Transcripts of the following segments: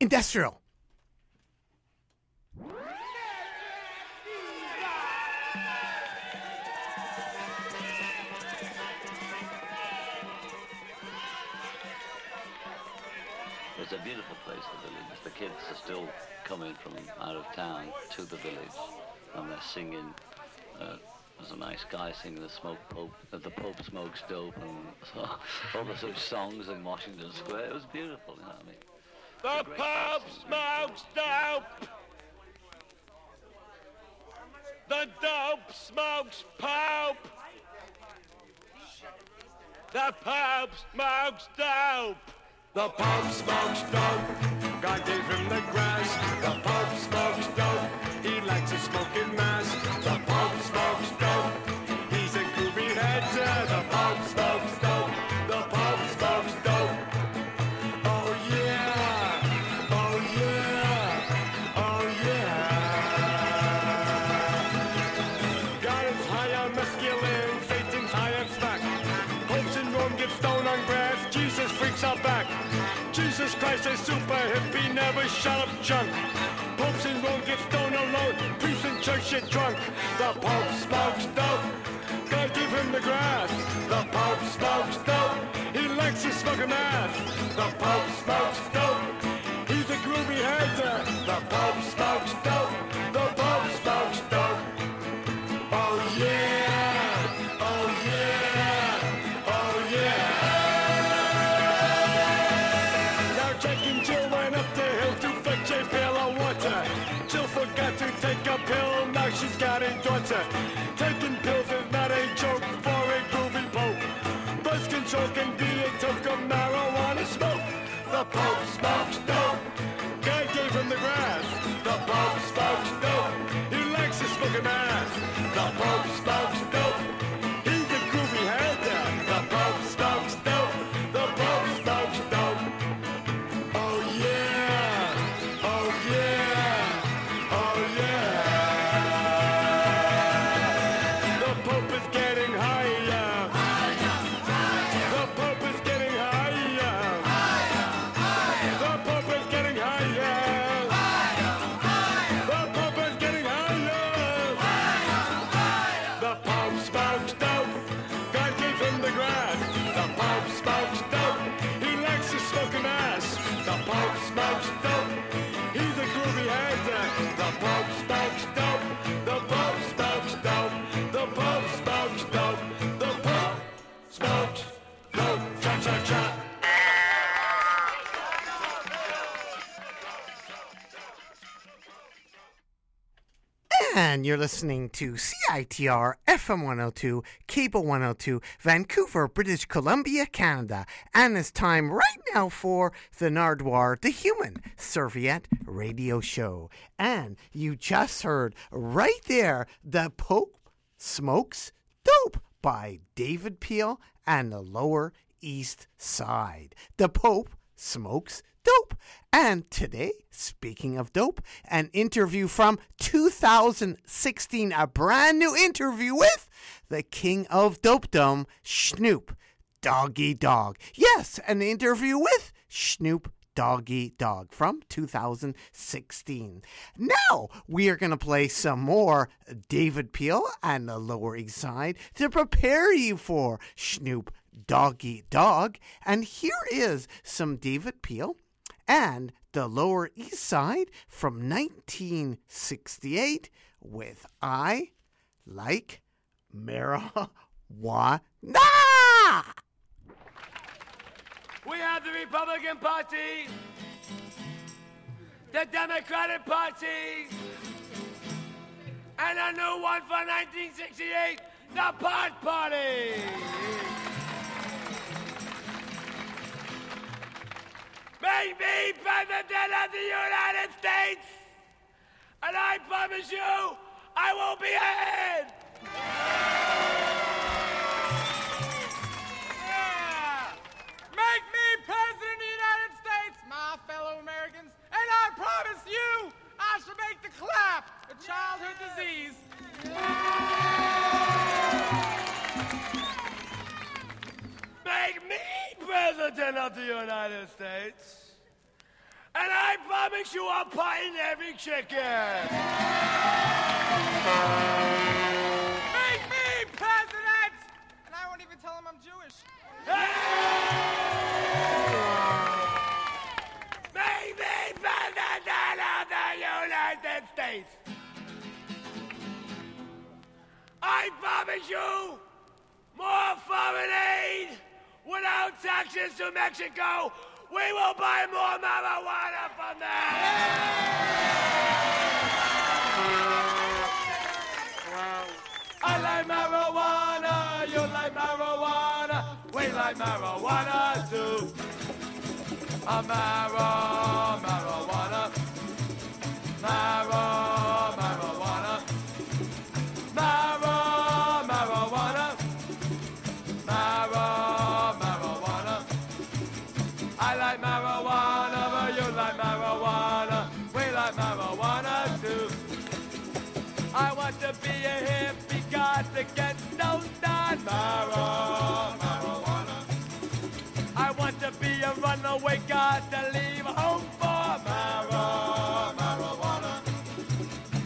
Industrial. It's a beautiful place, the village. The kids are still coming from out of town to the village, and they're singing. There's a nice guy singing the Smoke Pope, the Pope Smokes Dope, and all such songs in Washington Square. It was beautiful, you know what I mean? The Pope smokes dope. The dope smokes Pope. The Pope smokes dope. The Pope smokes dope. God gave him the grass. The Pope smokes dope. He likes to smoke in mass. The Pope smokes dope. He's a groovy head. The Pope smokes dope. The Pope smokes dope. Jesus Christ, a super hippie, never shut up junk. Popes in Rome get stoned alone, priests in church get drunk. The Pope smokes dope, God give him the grass. The Pope smokes dope, he likes to smoke a mass. The Pope smokes dope, he's a groovy hater. The Pope smokes dope, the Pope smokes dope. Oh yeah. She's got a daughter. Taking pills is not a joke for a groovy Pope. Birth control can be a toke of marijuana smoke. The Pope smokes dope. God gave him the grass. The Pope smokes dope. He likes to smoke a mass. The Pope smokes dope. He's a groovy head down. The Pope smokes dope. The Pope smokes dope. Oh yeah. Oh yeah. Oh yeah. And you're listening to CITR FM 102, Cable 102, Vancouver, British Columbia, Canada. And it's time right now for the Nardwuar, the Human Serviette Radio Show. And you just heard right there, The Pope Smokes Dope by David Peel and the Lower East Side. The Pope Smokes Dope. And today, speaking of dope, an interview from 2016, a brand new interview with the king of dopedom, Snoop Doggy Dogg. Yes, an interview with Snoop Doggy Dogg from 2016. Now, we are going to play some more David Peel and the Lower East Side to prepare you for Snoop Doggy Dogg. And here is some David Peel and the Lower East Side from 1968 with I Like Marijuana. We have the Republican Party, the Democratic Party, and a new one for 1968, the Pot Party. Make me President of the United States, and I promise you, I will be ahead. Yeah. Make me President of the United States, my fellow Americans, and I promise you, I shall make the clap a childhood disease. Make me President of the United States, and I mix you up pie and every chicken. Make me president! And I won't even tell him I'm Jewish. Hey! Make me president of the United States. I promise you more foreign aid without taxes to Mexico. We will buy more marijuana from them. I like marijuana, you like marijuana, we like marijuana too. A marijuana, marijuana, marijuana. To be a hippie, got to get stoned on marijuana. I want to be a runaway, got to leave home for marijuana.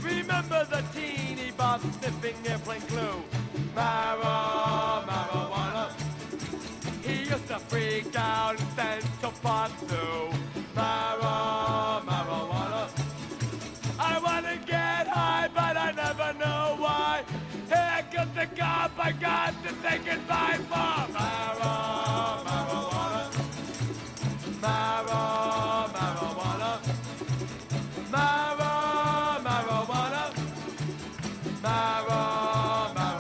Remember the teeny bob sniffing airplane glue, marijuana. He used to freak out in Central Park Zoo, marijuana. I want to get high, but I never know why. Here comes the cop, I got to say goodbye for marijuana. Marijuana. Marijuana.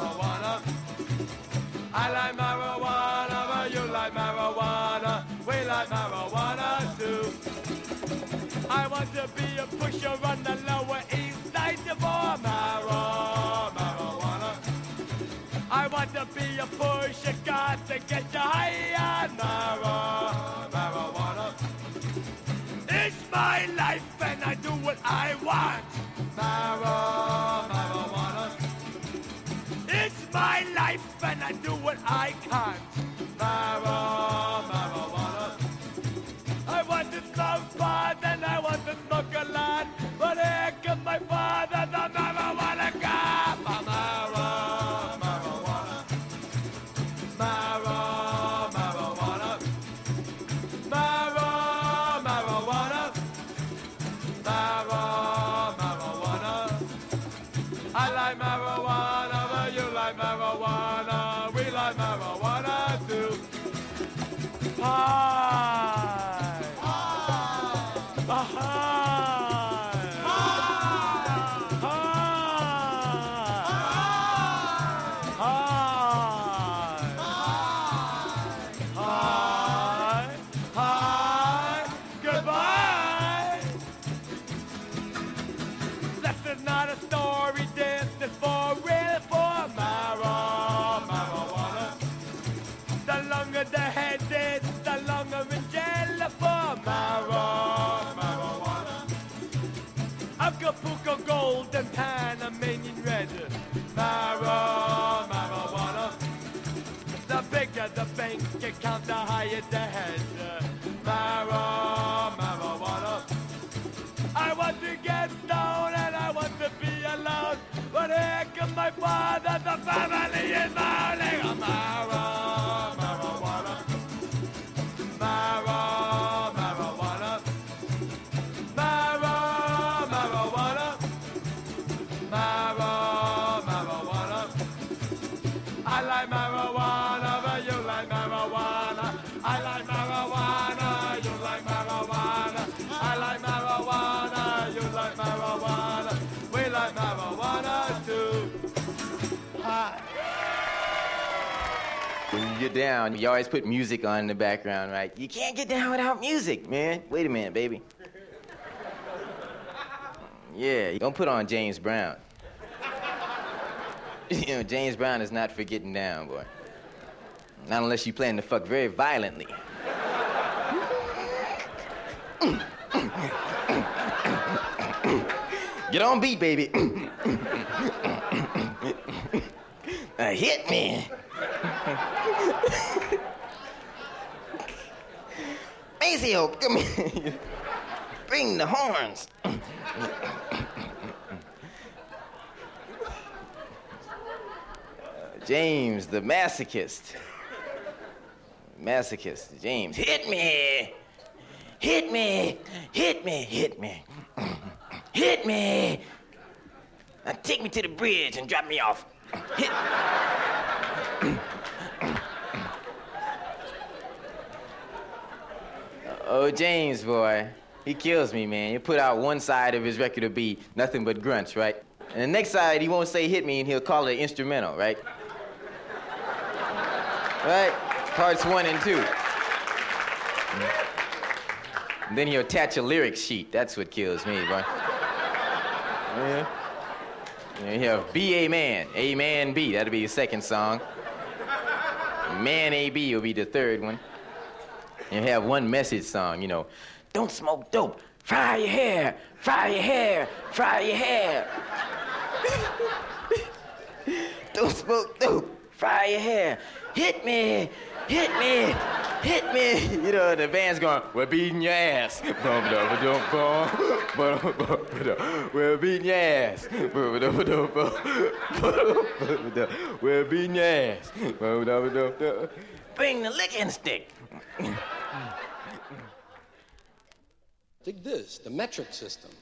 Marijuana. I like marijuana, but you like marijuana. We like marijuana too. I want to be a pusher on the Lower East Side for marijuana. I want to be a pusher, got to get you high on marijuana. It's my life and I do what I want. Marijuana. It's my life and I do what I can't. Marijuana. I want to smoke pot and I want to smoke a lot, but here comes my father, the marijuana cop. Marijuana, marijuana, marijuana, marijuana. I like marijuana, but you like marijuana. We like marijuana too. Gold and Panamanian red, marijuana. The bigger the bank account, the higher the head, marijuana. I want to get down and I want to be alone, but here comes my father, the family is lonely. Marijuana, marijuana. When you get down, you always put music on in the background, right? You can't get down without music, man. Wait a minute, baby. Yeah, don't put on James Brown. You know, James Brown is not for getting down, boy. Not unless you plan to fuck very violently. Get on beat, baby. A hit man. Maceo, come here. bring the horns. James, the masochist. Masochist, James. Hit me! Hit me! Hit me! Hit me! Hit me! Now take me to the bridge and drop me off. Hit me. Oh, James, boy. He kills me, man. You put out one side of his record will be nothing but grunts, right? And the next side, he won't say hit me, and he'll call it instrumental, right? Right? Parts 1 and 2. And then he'll attach a lyric sheet. That's what kills me, boy. Yeah. And you have Be a man B. That'll be your second song. Man A B will be the third one. And you have one message song, you know. Don't smoke dope. Fry your hair. Fry your hair. Fry your hair. Don't smoke dope. Fry your hair. Hit me. Hit me. Hit me. You know, the band's going, we're beating your ass. We're beating your ass. We're beating your ass. Bring the licking stick. Dig this, the metric system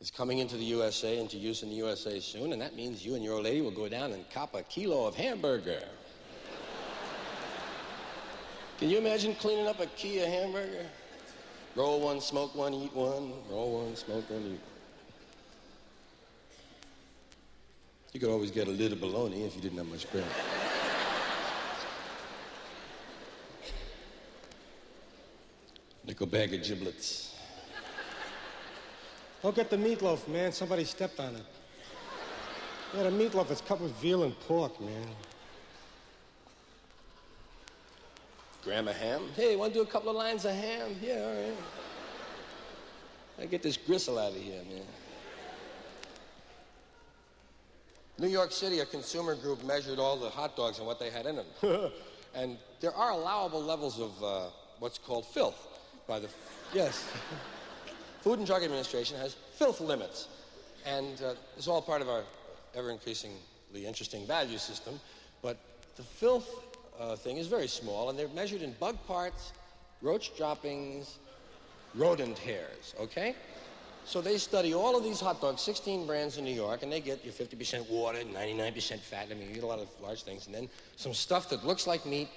is coming into the USA, into use in the USA soon, and that means you and your old lady will go down and cop a kilo of hamburger. Can you imagine cleaning up a key of hamburger? Roll one, smoke one, eat one, roll one, smoke one, eat one. You could always get a little bologna if you didn't have much bread. Nickel bag of giblets. Don't get the meatloaf, man. Somebody stepped on it. Yeah, the meatloaf is cut with veal and pork, man. Gram of ham? Hey, want to do a couple of lines of ham? Yeah, all right. I get this gristle out of here, man. New York City, a consumer group measured all the hot dogs and what they had in them. And there are allowable levels of what's called filth by the... Yes. Food and Drug Administration has filth limits, and it's all part of our ever-increasingly interesting value system, but the filth thing is very small, and they're measured in bug parts, roach droppings, rodent hairs, okay? So they study all of these hot dogs, 16 brands in New York, and they get your 50% water, 99% fat. I mean, you get a lot of large things, and then some stuff that looks like meat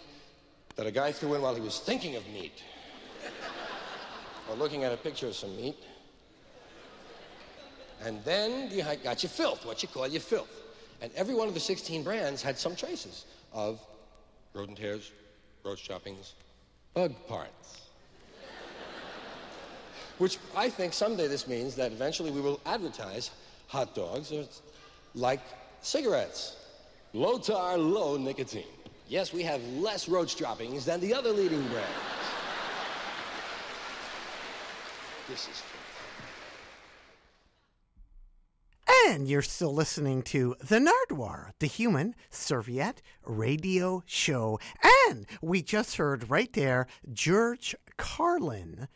that a guy threw in while he was thinking of meat. Or looking at a picture of some meat. And then you got your filth, what you call your filth. And every one of the 16 brands had some traces of rodent hairs, roach droppings, bug parts. Which I think someday this means that eventually we will advertise hot dogs like cigarettes. Low tar, low nicotine. Yes, we have less roach droppings than the other leading brands. This is true. And you're still listening to The Nardwuar, the Human Serviette Radio Show. And we just heard right there George Carlin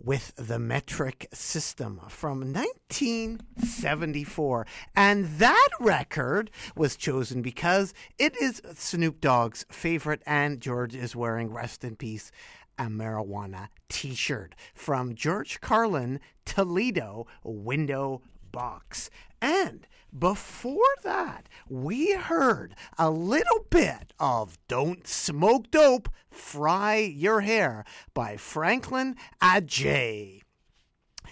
with The Metric System from 1974. And that record was chosen because it is Snoop Dogg's favorite, and George is wearing, rest in peace, a marijuana t-shirt from George Carlin, Toledo, Window Box. And before that, we heard a little bit of Don't Smoke Dope, Fry Your Hair by Franklin Ajaye.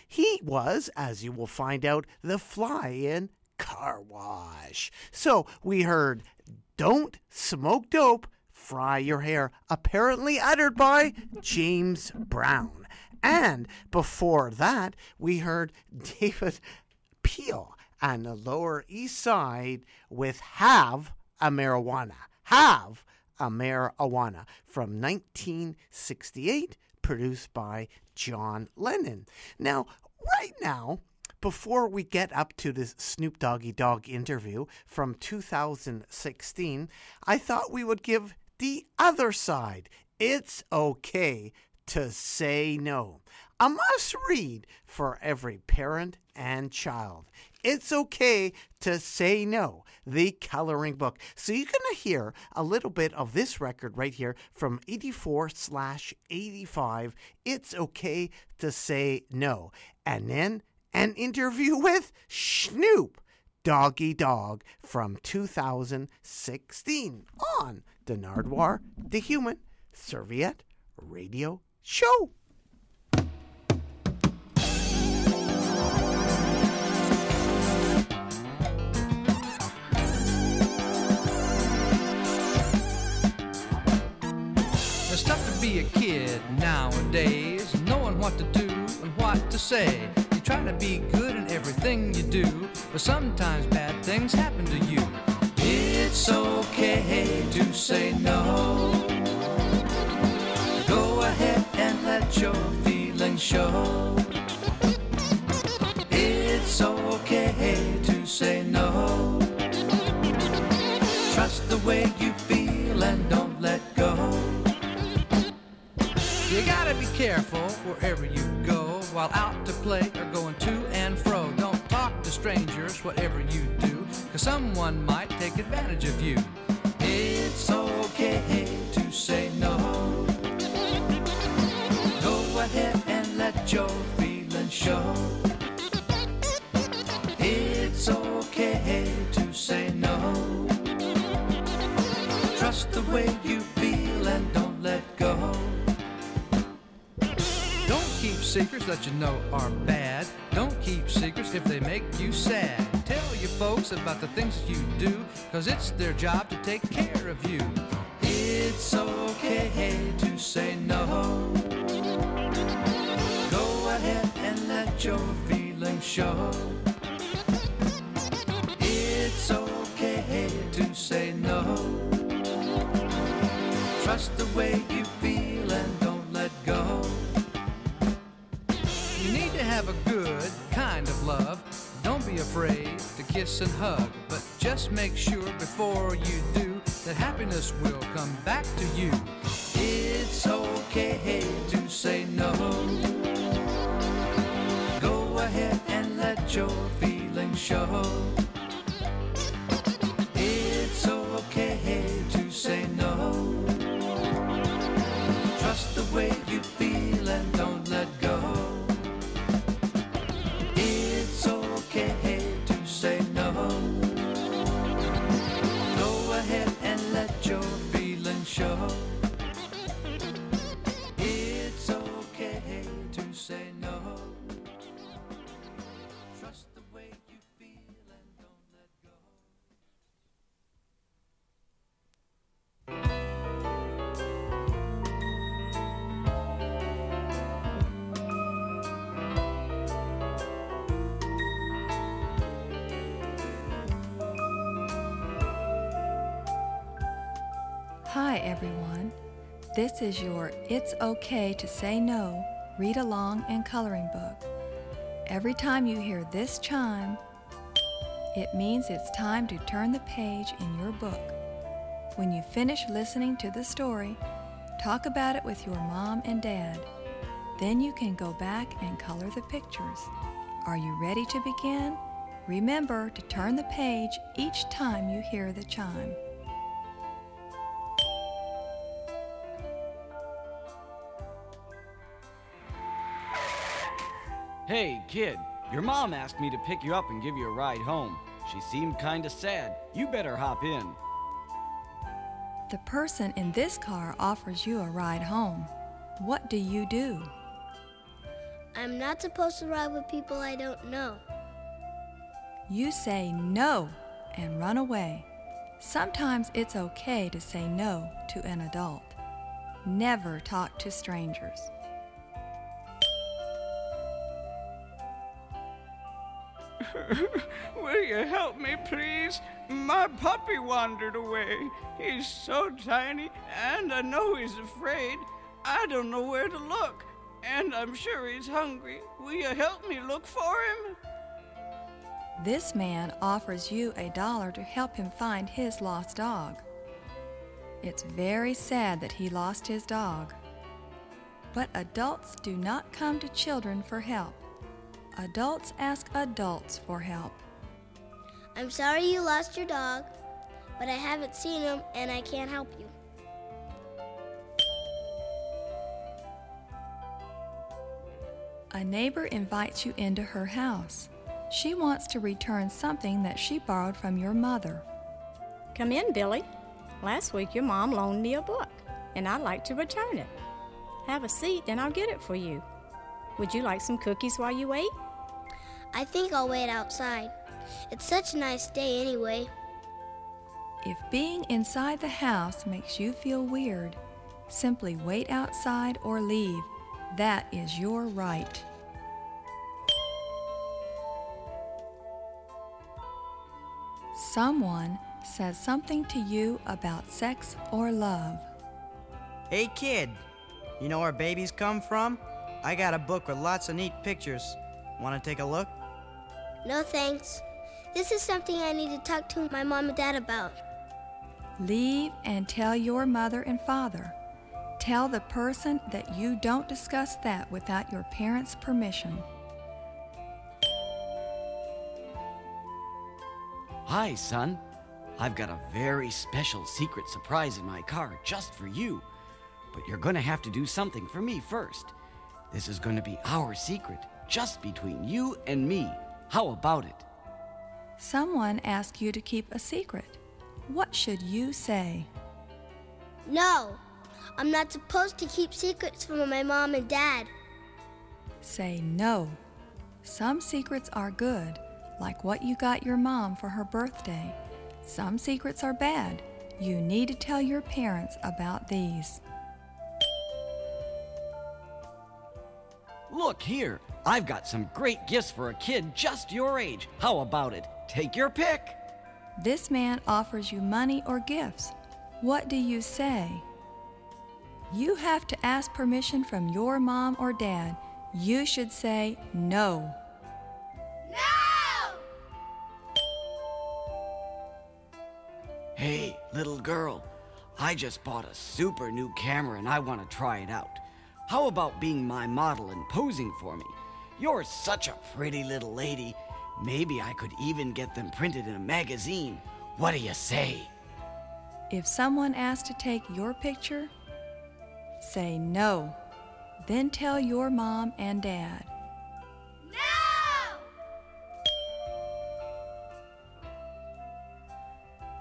He was, as you will find out, the fly in Car Wash. So we heard Don't Smoke Dope, Fry Your Hair, apparently uttered by James Brown. And before that, we heard David Peel and the Lower East Side with Have a Marijuana from 1968, produced by John Lennon. Now, right now, before we get up to this Snoop Doggy Dogg interview from 2016, I thought we would give the other side, It's Okay to say no. A must-read for every parent and child. It's okay to say no, the coloring book. So you're going to hear a little bit of this record right here from 84/85. It's okay to say no. And then an interview with Snoop Doggy Dogg from 2016 on the Nardwuar, the Human Serviette Radio Show. It's tough to be a kid nowadays, knowing what to do and what to say. You try to be good in everything you do, but sometimes bad things happen to you. It's okay to say no. Go ahead and let your feelings show. It's okay to say no. Trust the way you feel and don't let go. You gotta be careful wherever you go, while out to play or going to and fro. Don't talk to strangers, whatever you do, 'cause someone might take advantage of you. It's okay to say no. Go ahead and let your feelings show. It's okay to say no. Trust the way you feel and don't let go. Keep secrets that you know are bad. Don't keep secrets if they make you sad. Tell your folks about the things you do, 'cause it's their job to take care of you. It's okay to say no. Go ahead and let your feelings show. It's okay to say no. Trust the way you feel and don't let go. Have a good kind of love. Don't be afraid to kiss and hug, but just make sure before you do that happiness will come back to you. It's okay to say no. Go ahead and let your feelings show. It's okay to say no. Trust the way you feel and don't let go. Show. It's okay to say no. Trust the way you feel and don't let go. Hi everyone, this is your It's Okay to Say No read along and coloring book. Every time you hear this chime, it means it's time to turn the page in your book. When you finish listening to the story, talk about it with your mom and dad. Then you can go back and color the pictures. Are you ready to begin? Remember to turn the page each time you hear the chime. Hey, kid, your mom asked me to pick you up and give you a ride home. She seemed kinda sad. You better hop in. The person in this car offers you a ride home. What do you do? I'm not supposed to ride with people I don't know. You say no and run away. Sometimes it's okay to say no to an adult. Never talk to strangers. Will you help me, please? My puppy wandered away. He's so tiny, and I know he's afraid. I don't know where to look, and I'm sure he's hungry. Will you help me look for him? This man offers you $1 to help him find his lost dog. It's very sad that he lost his dog. But adults do not come to children for help. Adults ask adults for help. I'm sorry you lost your dog, but I haven't seen him and I can't help you. A neighbor invites you into her house. She wants to return something that she borrowed from your mother. Come in, Billy. Last week your mom loaned me a book, and I'd like to return it. Have a seat, and I'll get it for you. Would you like some cookies while you wait? I think I'll wait outside. It's such a nice day anyway. If being inside the house makes you feel weird, simply wait outside or leave. That is your right. Someone says something to you about sex or love. Hey kid, you know where babies come from? I got a book with lots of neat pictures. Want to take a look? No thanks. This is something I need to talk to my mom and dad about. Leave and tell your mother and father. Tell the person that you don't discuss that without your parents' permission. Hi, son. I've got a very special secret surprise in my car just for you. But you're going to have to do something for me first. This is going to be our secret, just between you and me. How about it? Someone asked you to keep a secret. What should you say? No. I'm not supposed to keep secrets from my mom and dad. Say no. Some secrets are good, like what you got your mom for her birthday. Some secrets are bad. You need to tell your parents about these. Look here, I've got some great gifts for a kid just your age. How about it? Take your pick. This man offers you money or gifts. What do you say? You have to ask permission from your mom or dad. You should say no. No! Hey, little girl, I just bought a super new camera and I want to try it out. How about being my model and posing for me? You're such a pretty little lady. Maybe I could even get them printed in a magazine. What do you say? If someone asks to take your picture, say no. Then tell your mom and dad. No!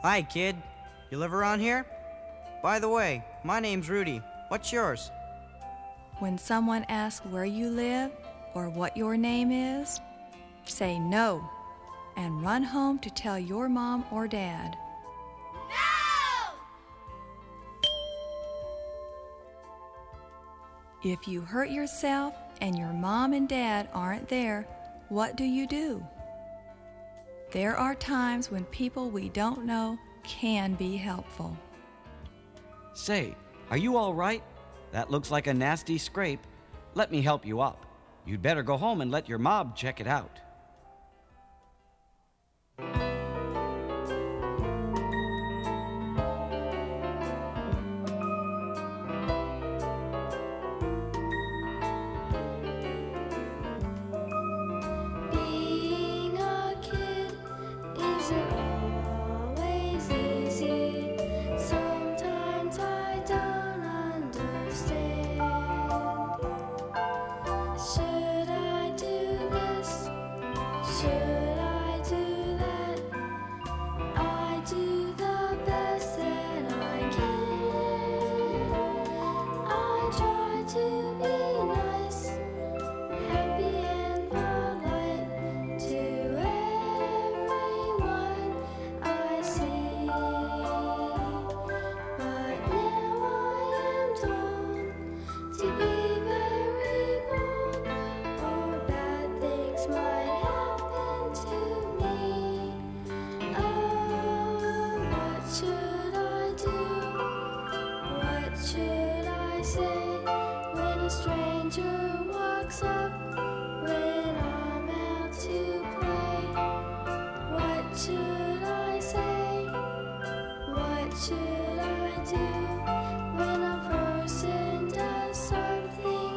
Hi, kid. You live around here? By the way, my name's Rudy. What's yours? When someone asks where you live or what your name is, say no and run home to tell your mom or dad. If you hurt yourself and your mom and dad aren't there, what do you do? There are times when people we don't know can be helpful. Say, are you all right? That looks like a nasty scrape. Let me help you up. You'd better go home and let your mom check it out. Should I do when a person does something?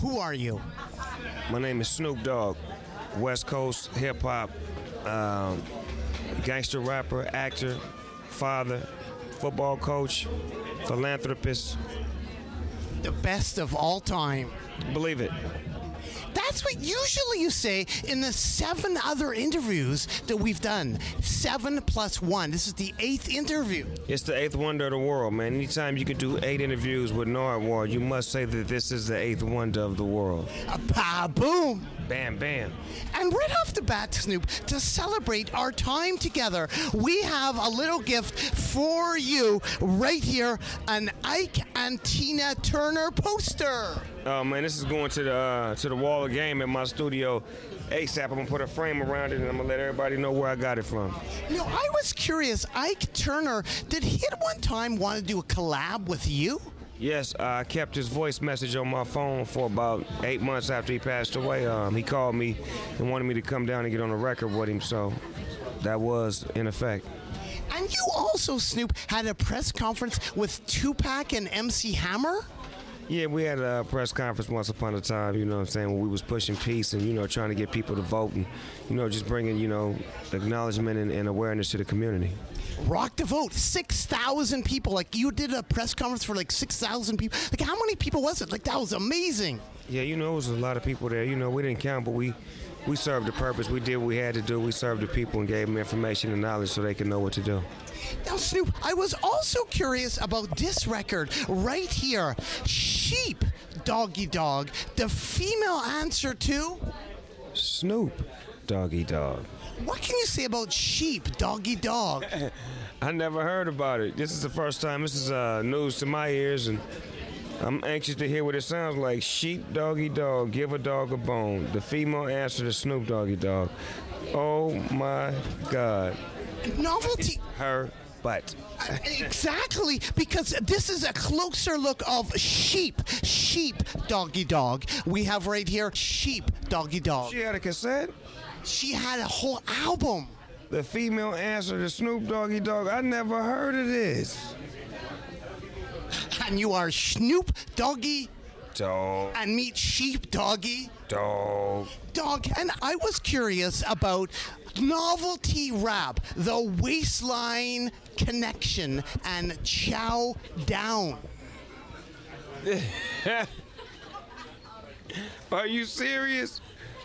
Who are you? My name is Snoop Dogg, West Coast hip-hop, gangster rapper, actor, father, football coach, philanthropist. The best of all time. Believe it. That's what usually you say in the 7 other interviews that we've done. 7 plus 1. This is the 8th interview. It's the 8th wonder of the world, man. Anytime you can do 8 interviews with Nardwuar, you must say that this is the 8th wonder of the world. Pa-boom. Bam, bam. And right off the bat, Snoop, to celebrate our time together, we have a little gift for you right here, an Ike and Tina Turner poster. Oh, man, this is going to the wall of game at my studio ASAP. I'm going to put a frame around it, and I'm going to let everybody know where I got it from. You know, I was curious. Ike Turner, did he at one time want to do a collab with you? Yes, I kept his voice message on my phone for about 8 months after he passed away. He called me and wanted me to come down and get on a record with him, so that was in effect. And you also, Snoop, had a press conference with Tupac and MC Hammer? Yeah, we had a press conference once upon a time, you know what I'm saying, when we was pushing peace and, you know, trying to get people to vote and, you know, just bringing, you know, acknowledgement and awareness to the community. Rock the vote, 6,000 people. Like, you did a press conference for, like, 6,000 people. Like, how many people was it? Like, that was amazing. Yeah, you know, it was a lot of people there. You know, we didn't count, but we served the purpose. We did what we had to do. We served the people and gave them information and knowledge so they could know what to do. Now, Snoop, I was also curious about this record right here. Sheep Doggy Dogg, the female answer to Snoop Doggy Dogg. What can you say about Sheep Doggy Dogg? I never heard about it. This is the first time. This is news to my ears, and I'm anxious to hear what it sounds like. Sheep Doggy Dogg, give a dog a bone. The female answer to Snoop Doggy Dogg. Oh my God. Novelty. Her butt. Exactly, because this is a closer look of Sheep Doggy Dogg. We have right here Sheep Doggy Dogg. She had a cassette? She had a whole album. The female answer to Snoop Doggy Dogg. I never heard of this. And you are Snoop Doggy Dog. And meet Sheep Doggy Dog. And I was curious about novelty rap, the Waistline Connection, and Chow Down. Are you serious?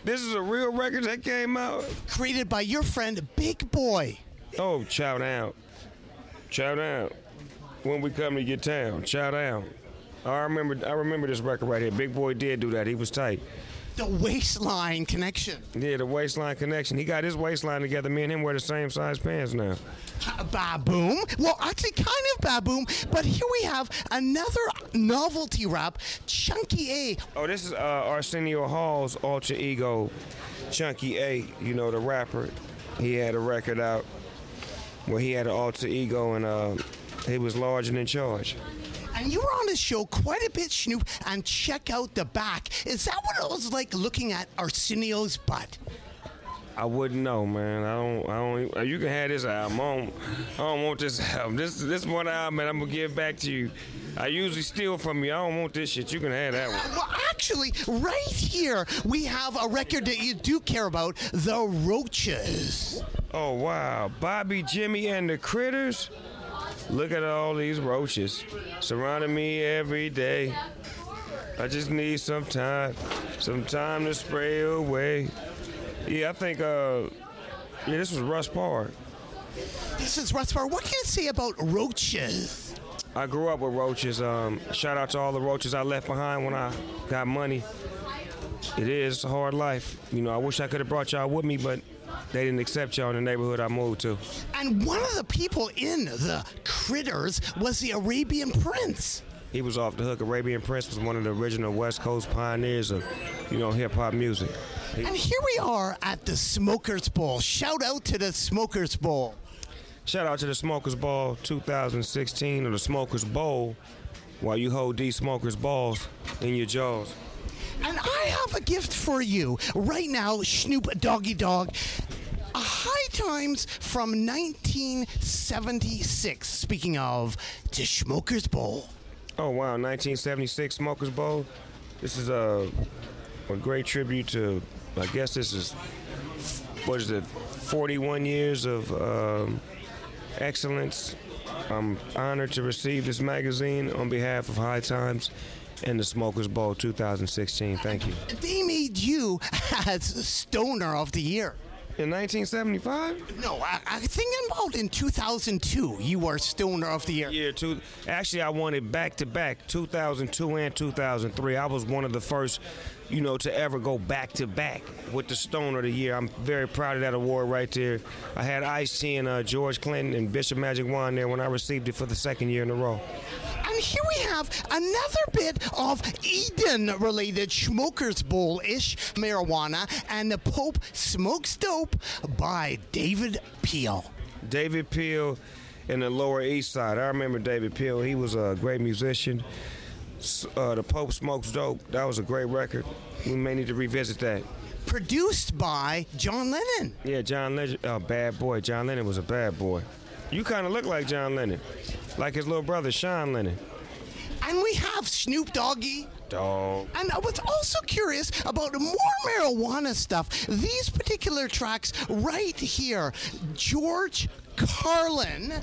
This is a real record that came out? Created by your friend, Big Boy. Oh, Chow Down. Chow Down. When we come to your town, Chow Down. I remember this record right here. Big Boy did do that. He was tight. The Waistline Connection. Yeah, the Waistline Connection. He got his waistline together. Me and him wear the same size pants now. Ba-boom. Well, actually, kind of ba-boom. But here we have another novelty rap, Chunky A. Oh, this is Arsenio Hall's alter ego, Chunky A, you know, the rapper. He had a record out where he had an alter ego, and he was large and in charge. And you were on the show quite a bit, Snoop, and check out the back. Is that what it was like looking at Arsenio's butt? I wouldn't know, man. I don't. You can have this album. I don't want this album. This one album, man, I'm gonna give back to you. I usually steal from you. I don't want this shit. You can have that one. Well, actually, right here, we have a record that you do care about, The Roaches. Oh, wow. Bobby, Jimmy, and the Critters? Look at all these roaches surrounding me every day. I just need some time to spray away. Yeah, I think, this was Russ Parr. This is Russ Parr. What can you say about roaches? I grew up with roaches. Shout out to all the roaches I left behind when I got money. It is a hard life. You know, I wish I could have brought y'all with me, but they didn't accept y'all in the neighborhood I moved to. And one of the people in the Critters was the Arabian Prince. He was off the hook. Arabian Prince was one of the original West Coast pioneers of, you know, hip-hop music. And here we are at the Smokers Bowl. Shout out to the Smokers Bowl. Shout out to the Smokers Bowl 2016, or the Smokers Bowl, while you hold these Smokers Balls in your jaws. And I have a gift for you right now, Snoop Doggy Dogg. A High Times from 1976. Speaking of the Smokers Bowl. Oh, wow, 1976 Smokers Bowl. This is a great tribute to, I guess this is, what is it, 41 years of excellence. I'm honored to receive this magazine on behalf of High Times and the Smokers Bowl 2016. Thank you. They made you Stoner of the Year. In 1975? No, I think about in 2002 you were Stoner of the Year. Yeah, actually I won it back-to-back, 2002 and 2003. I was one of the first, you know, to ever go back-to-back with the Stoner of the Year. I'm very proud of that award right there. I had Ice-T and George Clinton and Bishop Magic Wand there when I received it for the second year in a row. And here we have another bit of Eden-related Smokers Bowl-ish marijuana, and the Pope Smokes Dope by David Peel. David Peel and the Lower East Side. I remember David Peel. He was a great musician. The Pope Smokes Dope. That was a great record. We may need to revisit that. Produced by John Lennon. Yeah, John Lennon. Oh, bad boy. John Lennon was a bad boy. You kind of look like John Lennon. Like his little brother, Sean Lennon. And we have Snoop Doggy Dogg. And I was also curious about more marijuana stuff. These particular tracks right here. George Carlin.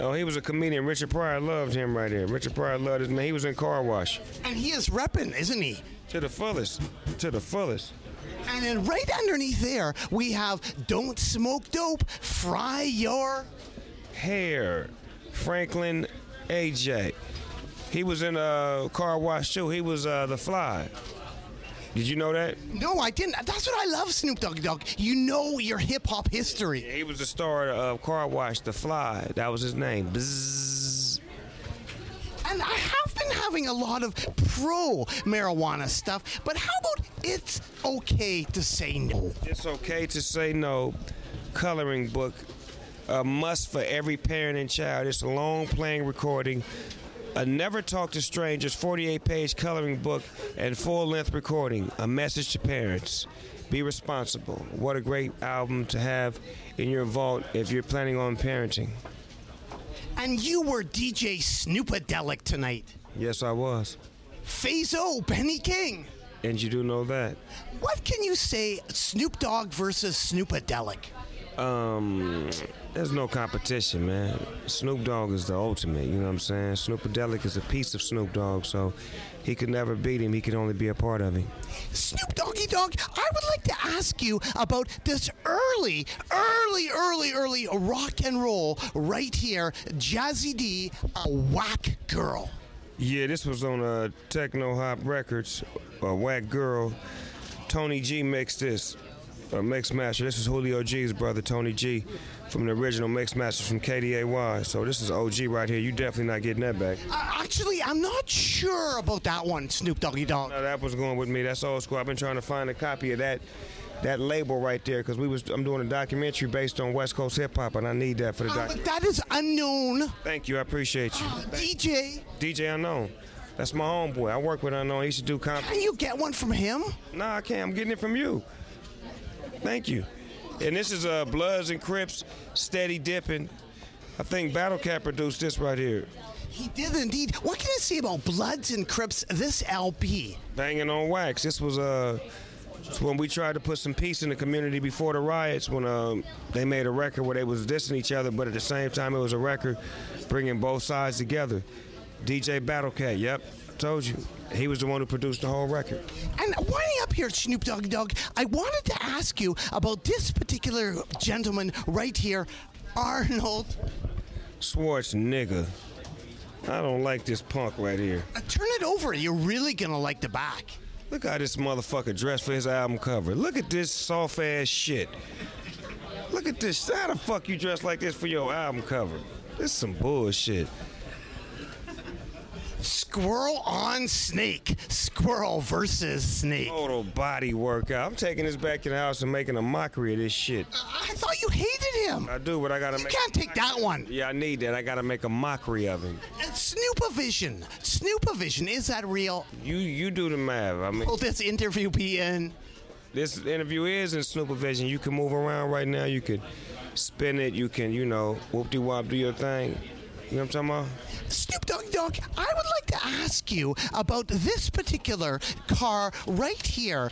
Oh, he was a comedian. Richard Pryor loved him right there. Richard Pryor loved his man. He was in Car Wash. And he is repping, isn't he? To the fullest. To the fullest. And then right underneath there, we have Don't Smoke Dope, Fry Your Hair. Franklin Ajaye. He was in a Car Wash too. He was the Fly. Did you know that? No, I didn't. That's what I love, Snoop Doggy Dogg. You know your hip hop history. Yeah, he was the star of Car Wash, the Fly. That was his name. Bzzz. And I have been having a lot of pro marijuana stuff, but how about It's Okay to Say No? It's Okay to Say No. Coloring book. A must for every parent and child. It's a long playing recording. A Never Talk to Strangers 48-page coloring book and full-length recording. A message to parents. Be responsible. What a great album to have in your vault if you're planning on parenting. And you were DJ Snoopadelic tonight. Yes, I was. Phase-O, Benny King. And you do know that. What can you say, Snoop Dogg versus Snoopadelic? There's no competition, man. Snoop Dogg is the ultimate, you know what I'm saying? Snoopadelic is a piece of Snoop Dogg, so he could never beat him. He could only be a part of him. Snoop Doggy Dogg, I would like to ask you about this early rock and roll right here, Jazzy D, A Whack Girl. Yeah, this was on Techno Hop Records, A Whack Girl. Tony G mixed this. Mix Master. This is Julio G's brother, Tony G, from the original Mix Master from KDAY. So this is OG right here. You definitely not getting that back. Actually, I'm not sure about that one, Snoop Doggy Dogg. No, that was going with me. That's old school. I've been trying to find a copy of that label right there because I'm doing a documentary based on West Coast hip hop, and I need that for the documentary. But that is unknown. Thank you. I appreciate you. DJ Unknown. That's my homeboy. I work with Unknown. He should do comp. Can you get one from him? No, I can't. I'm getting it from you. Thank you. And this is Bloods and Crips, Steady Dipping. I think Battle Cat produced this right here. He did indeed. What can I say about Bloods and Crips, this LP? Banging on Wax. This was when we tried to put some peace in the community before the riots, when they made a record where they was dissing each other, but at the same time it was a record bringing both sides together. DJ Battle Cat, yep. Told you. He was the one who produced the whole record. And winding up here, Snoop Doggy Dogg, I wanted to ask you about this particular gentleman right here, Arnold Schwarzenegger. I don't like this punk right here. Turn it over. You're really going to like the back. Look how this motherfucker dressed for his album cover. Look at this soft-ass shit. Look at this. How the fuck you dressed like this for your album cover? This is some bullshit. Squirrel on Snake. Squirrel versus Snake. Total body workout. I'm taking this back to the house and making a mockery of this shit. I thought you hated him. I do, but I gotta make... You can't take that one. Yeah, I need that. I gotta make a mockery of him. Snoopavision. Snoopavision. Is that real? You do the math. I mean... Will this interview be in? This interview is in Snoopavision. You can move around right now. You can spin it. You can, you know, whoop-de-wop, do your thing. You know what I'm talking about? Snoop Doggy Dogg, I would like to ask you about this particular car right here.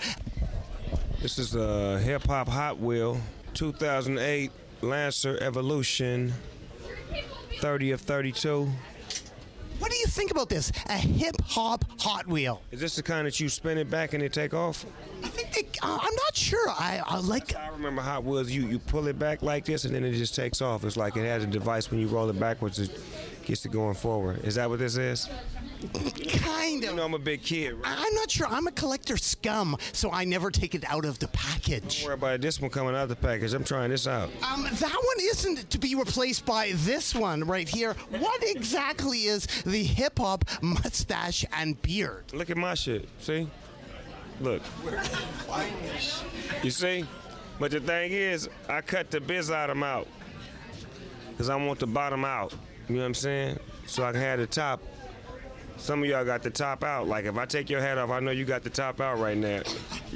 This is a hip-hop Hot Wheel 2008 Lancer Evolution 30 of 32. What do you think about this? A hip-hop Hot Wheel. Is this the kind that you spin it back and it take off? I think they, I'm not sure. I like. I remember Hot Wheels. You pull it back like this and then it just takes off. It's like it has a device when you roll it backwards. It gets it going forward. Is that what this is? Kind of. You know, I'm a big kid, right? I'm not sure. I'm a collector scum, so I never take it out of the package. Don't worry about it. This one coming out of the package. I'm trying this out. That one isn't to be replaced by this one right here. What exactly is the hip-hop mustache and beard? Look at my shit. See? Look. You see? But the thing is, I cut the bottom out because I want the bottom out. You know what I'm saying? So I can have the top. Some of y'all got the top out. Like, if I take your hat off, I know you got the top out right now.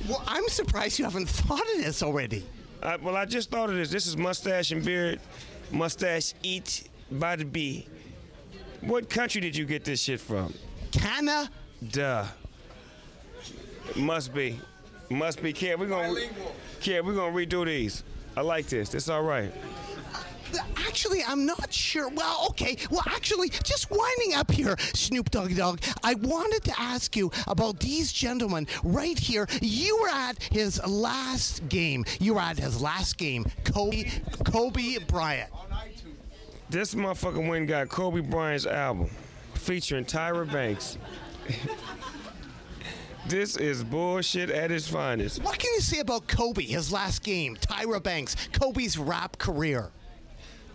Well, I'm surprised you haven't thought of this already. Well, I just thought of this. This is mustache and beard. Mustache eat by the bee. What country did you get this shit from? Canada. Must be. Must be. Kid, we're going to redo these. I like this. It's all right. Actually, I'm not sure. Well, okay. Well, actually, just winding up here, Snoop Doggy Dogg, I wanted to ask you about these gentlemen right here. You were at his last game. Kobe Bryant. This motherfucker went and got Kobe Bryant's album featuring Tyra Banks. This is bullshit at its finest. What can you say about Kobe, his last game, Tyra Banks, Kobe's rap career?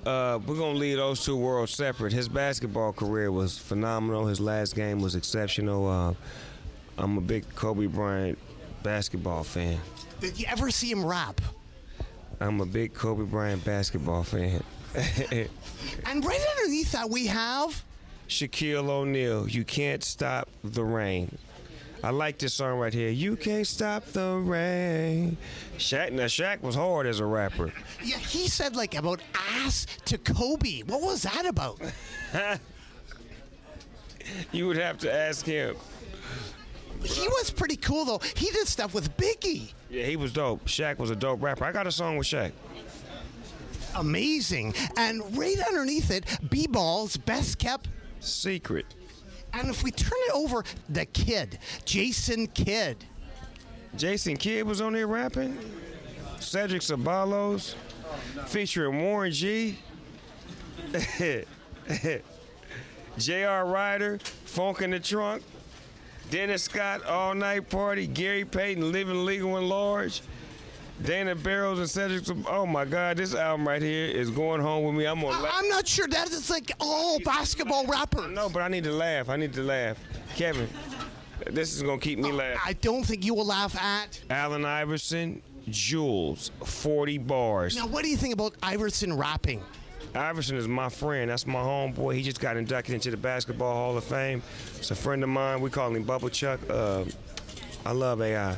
We're going to leave those two worlds separate. His basketball career was phenomenal. His last game was exceptional. I'm a big Kobe Bryant basketball fan. Did you ever see him rap? I'm a big Kobe Bryant basketball fan. And right underneath that we have... Shaquille O'Neal, You Can't Stop the Rain. I like this song right here. You can't stop the rain. Shaq was hard as a rapper. Yeah, he said like about ass to Kobe. What was that about? You would have to ask him. He was pretty cool though. He did stuff with Biggie. Yeah, he was dope. Shaq was a dope rapper. I got a song with Shaq. Amazing. And right underneath it, B-Ball's Best Kept Secret. And if we turn it over, the kid, Jason Kidd. Jason Kidd was on there rapping. Cedric Sabalos, featuring Warren G. J.R. Ryder, Funk in the Trunk. Dennis Scott, All Night Party. Gary Payton, Living Legal and Large. Dana Barrows and Cedric. Oh my God, this album right here is going home with me. I'm gonna laugh. I'm not sure that is like all basketball rappers. No, but I need to laugh. Kevin, this is gonna keep me laughing. I don't think you will laugh at Allen Iverson, Jules, 40 bars. Now, what do you think about Iverson rapping? Iverson is my friend. That's my homeboy. He just got inducted into the Basketball Hall of Fame. It's a friend of mine. We call him Bubble Chuck. I love AI.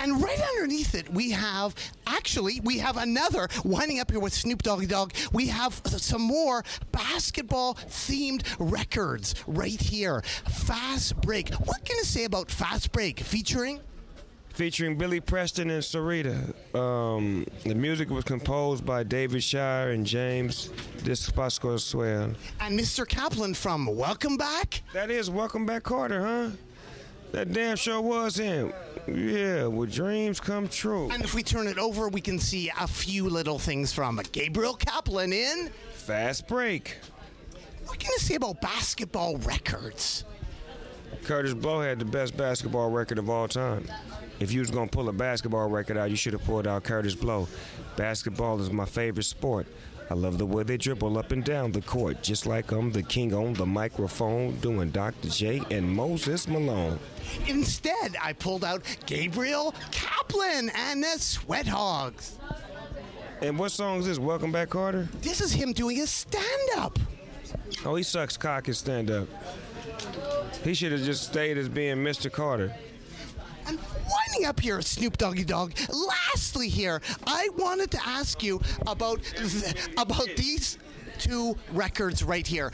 And right underneath it, we have another, winding up here with Snoop Doggy Dogg, we have some more basketball-themed records right here. Fast Break. What can you say about Fast Break? Featuring Billy Preston and Sarita. The music was composed by David Shire and James Despasco as well. And Mr. Kaplan from Welcome Back? That is Welcome Back Kotter, huh? That damn sure was him. Yeah, well, dreams come true. And if we turn it over, we can see a few little things from Gabriel Kaplan in... Fast Break. What can I say about basketball records? Kurtis Blow had the best basketball record of all time. If you was going to pull a basketball record out, you should have pulled out Kurtis Blow. Basketball is my favorite sport. I love the way they dribble up and down the court, just like I'm the king on the microphone doing Dr. J and Moses Malone. Instead, I pulled out Gabriel Kaplan and the Sweat Hogs. And what song is this, Welcome Back Kotter? This is him doing his stand-up. Oh, he sucks cock his stand-up. He should have just stayed as being Mr. Kotter. And winding up here, Snoop Doggy Dogg, lastly here, I wanted to ask you about these two records right here.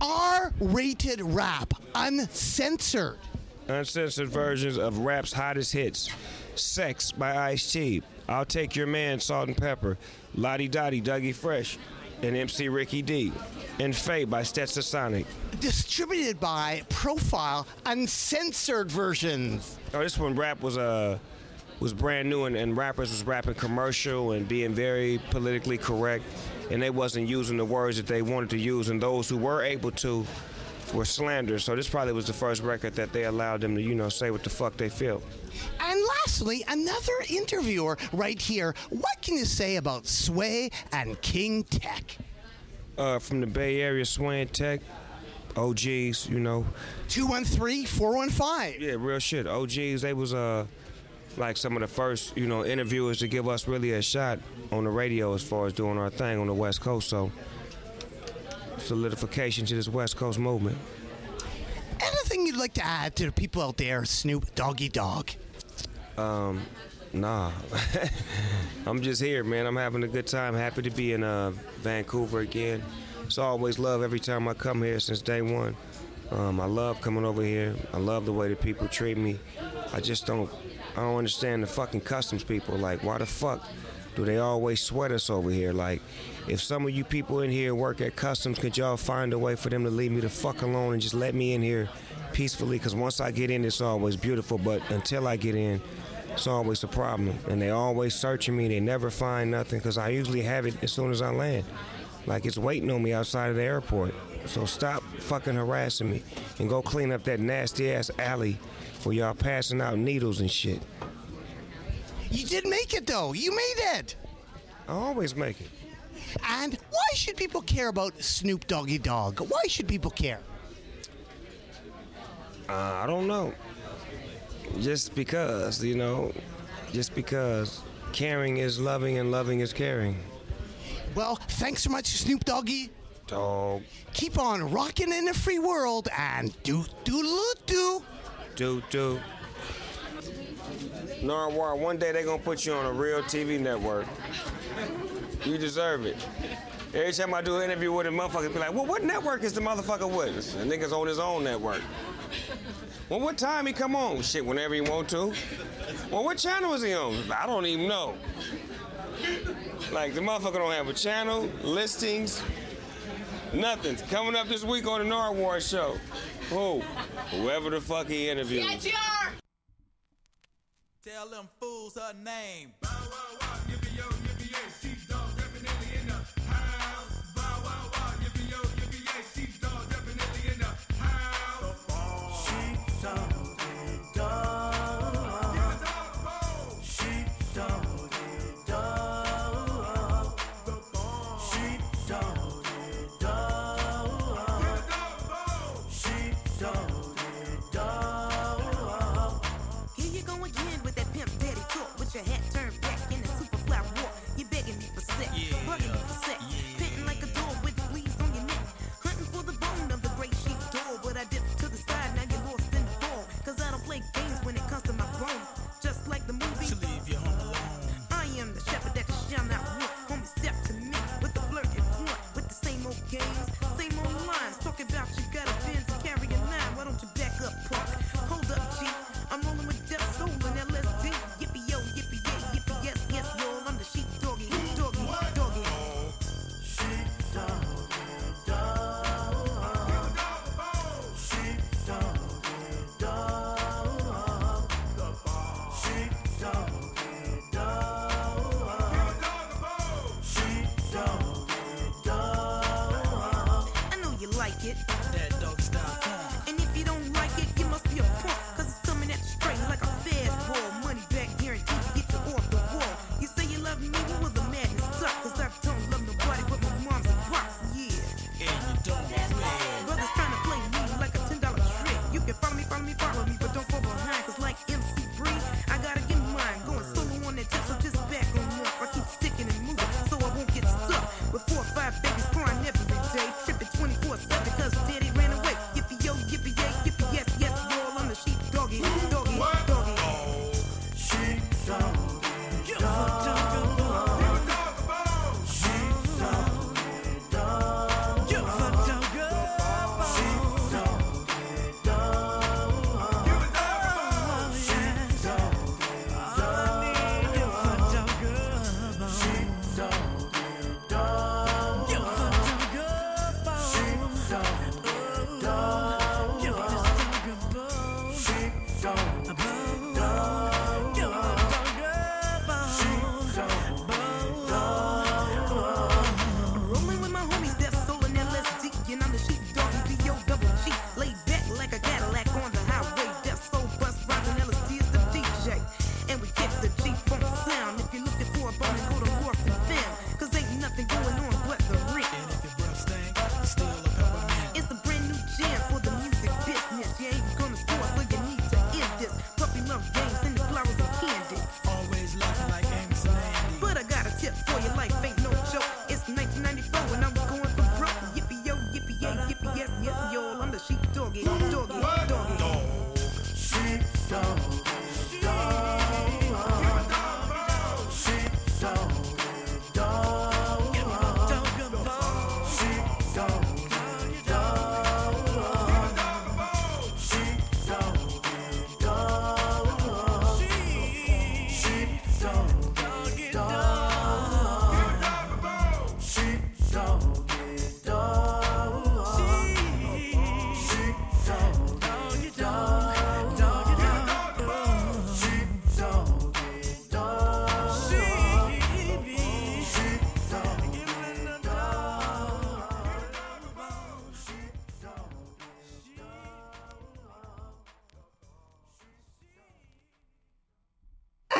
R-rated rap, uncensored. Uncensored versions of rap's hottest hits. Sex by Ice-T, I'll Take Your Man, Salt and Pepper, Lottie Dottie, Dougie Fresh, and MC Ricky D, and Faye by Stetsasonic. Distributed by Profile, uncensored versions. Oh, this one, rap was brand new, and rappers was rapping commercial and being very politically correct, and they wasn't using the words that they wanted to use, and those who were able to were slandered. So this probably was the first record that they allowed them to, you know, say what the fuck they feel. And lastly, another interviewer right here. What can you say about Sway and King Tech? From the Bay Area, Sway and Tech, OGs, you know. 213-415. Yeah, real shit. OGs, they was like some of the first, you know, interviewers to give us really a shot on the radio as far as doing our thing on the West Coast. So solidification to this West Coast movement. Anything you'd like to add to the people out there, Snoop Doggy Dogg? Nah. I'm just here, man. I'm having a good time. Happy to be in Vancouver again. It's always love every time I come here since day one. I love coming over here. I love the way that people treat me. I don't understand the fucking customs people. Like, why the fuck do they always sweat us over here? Like, if some of you people in here work at customs, could y'all find a way for them to leave me the fuck alone and just let me in here peacefully? Because once I get in, it's always beautiful. But until I get in, it's always a problem. And they always searching me. They never find nothing because I usually have it as soon as I land. Like, it's waiting on me outside of the airport. So stop fucking harassing me and go clean up that nasty-ass alley where y'all passing out needles and shit. You did make it, though. You made it. I always make it. And why should people care about Snoop Doggy Dogg? Why should people care? I don't know. Just because, you know. Just because caring is loving and loving is caring. Well, thanks so much, Snoop Doggy Dogg. Keep on rocking in the free world and do-do-do-do. Do-do. Nardwuar, one day they're going to put you on a real TV network. You deserve it. Every time I do an interview with a motherfucker, be like, well, what network is the motherfucker with? The nigga's on his own network. Well, what time he come on? Shit, whenever he want to. Well, what channel is he on? I don't even know. Like, the motherfucker don't have a channel, listings, nothing. Coming up this week on the Nardwuar Show. Whoever the fuck he interviews. CITR! Tell them fools her name. Bow, wow, wow, yippee, yo, yippee, yay. Sheep Dogg definitely in the house. Bow, wow, wow, yippee, yo, yippee, yay. Sheep Dogg definitely in the house. Sheep Doggy Dogg. Sheep Doggy Dogg. Sheep Doggy Dogg. Sheep Doggy Dogg. Here you go again with that pimp daddy talk, with your hat turned back in the super fly walk. You begging me.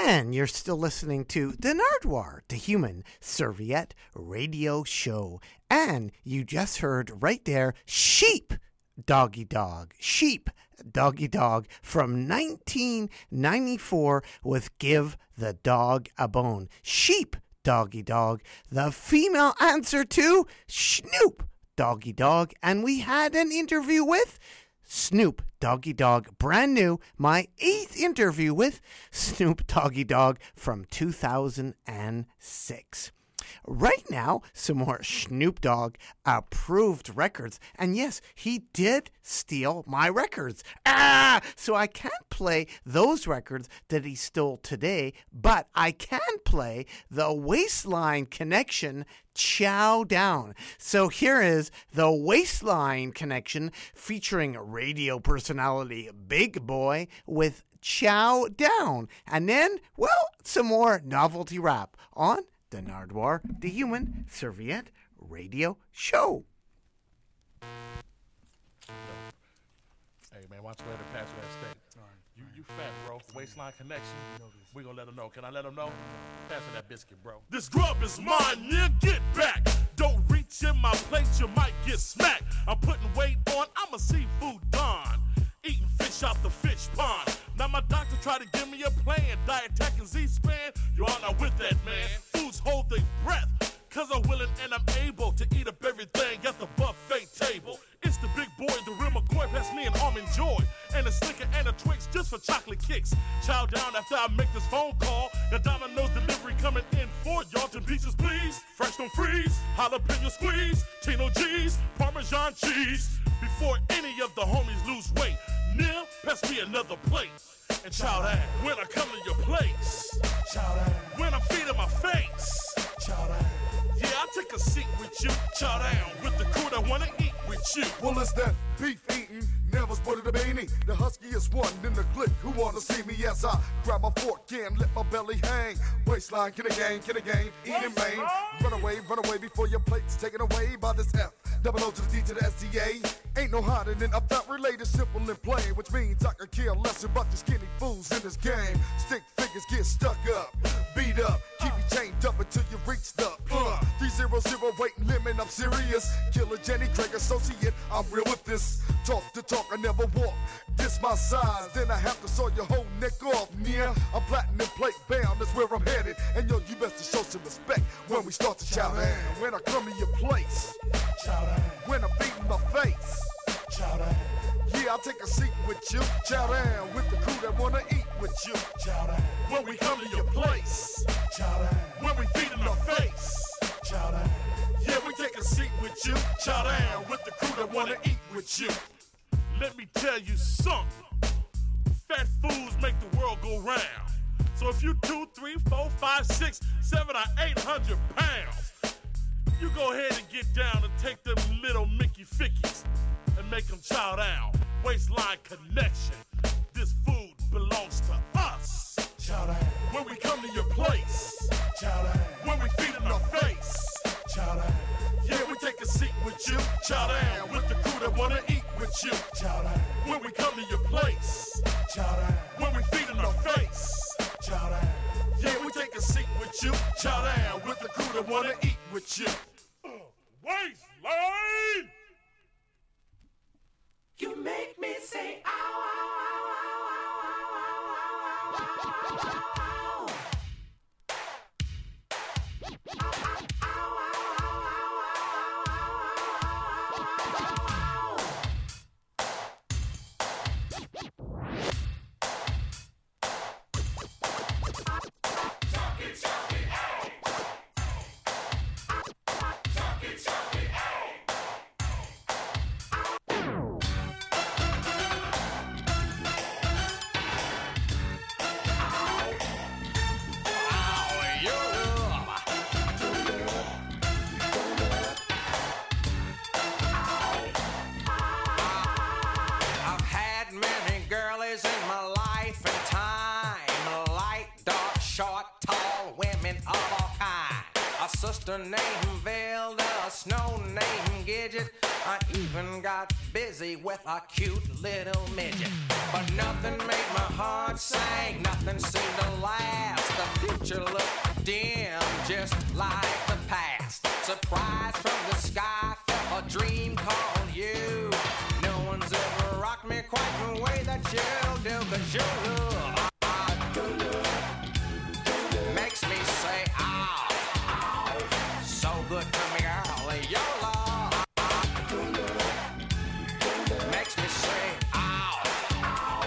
And you're still listening to the Nardwuar, the Human Serviette Radio Show. And you just heard right there, Sheep Doggy Dogg from 1994 with Give the Dog a Bone. Sheep Doggy Dogg, the female answer to Snoop Doggy Dogg. And we had an interview with Snoop Doggy Dogg, brand new, my 8th interview with Snoop Doggy Dogg from 2006. Right now, some more Snoop Dogg approved records. And yes, he did steal my records. So I can't play those records that he stole today, but I can play the Waistline Connection Chow Down. So here is the Waistline Connection featuring radio personality Big Boy with Chow Down. And then, well, some more novelty rap on the Nardwuar, the Human Serviette Radio Show. Hey, man, watch where they pass that state. You fat, bro. Waistline Connection. We gonna let them know. Can I let them know? Pass me that biscuit, bro. This grub is mine, nigga. Get back. Don't reach in my plate, you might get smacked. I'm putting weight on. I'm a seafood don. Eating fish out the fish pond. Now my doctor tried to give me a plan. Diet and Z-Span, you're all not with that, man. Foods hold their breath, cause I'm willing and I'm able to eat up everything at the buffet table. It's the big boy, the real McCoy, pass me an Almond Joy, and a Snicker and a Twix just for chocolate kicks. Chow down after I make this phone call. The Domino's delivery coming in for y'all. Two pieces, please. Fresh don't freeze. Jalapeno squeeze. Tino G's. Parmesan cheese. Before any of the homies lose weight. Now, pass me another plate. And chow down when I come to your place. Chow down when I'm feeding my face. Chow down. Yeah, I take a seat with you. Chow down with the crew that wanna eat with you. Well, it's that beef eating, never spotted a beanie. The huskiest one in the clique who wanna see me as I grab my fork and let my belly hang. Waistline, get a game, eating main. Run away before your plate's taken away by this F. Double O to the D to the SDA. Ain't no hotter than I'm not related, simple and plain. Which means I can care less about the skinny fools in this game. Stick figures get stuck up, beat up, keep you chained up until you reach the 300 weight limit. I'm serious. Killer Jenny Craig associate. I'm real with this. Talk to talk, I never walk. This my size, then I have to saw your whole neck off. Near I'm platinum plate bound. That's where I'm headed. And yo, you best to show some respect when we start to chow down. When I come to your place. Chow down. When I'm beating my face. Chow down. Yeah, I'll take a seat with you. Chow down with the crew that wanna eat with you. Chow down. When we come to your place. Chow down. When we feeding our face. Chow down. Yeah, we take a seat with you. Chow down with the crew that wanna eat with you. Let me tell you something. Fat fools make the world go round. So if you 2, 3, 4, 5, 6, 7, or 800 pounds, you go ahead and get down and take them little Mickey Fickies and make them chow down. Waistline Connection. This food belongs to us. Chow down. When we come to your place. Chow down. When we feed in our face. Chow down. Yeah, we take a seat with you. Chow down with the crew that wanna eat with you. Chow down. When we come to your place. Chow down. When we feed in our face. Chow down. Yeah, we take a seat with you. Chow down with the crew that wanna eat with you. Waistline! You make me say ow, ow, ow, ow, ow, ow, ow, ow. Named Velda, a snow named Gidget. I even got busy with a cute little midget. But nothing made my heart sing, nothing seemed to last. The future looked dim, just like the past. Surprise from the sky, felt a dream called you. No one's ever rocked me quite the way that you do, 'cause your love, makes me say, ow, ow, so good to me, girl, your love, makes me say, ow, ow,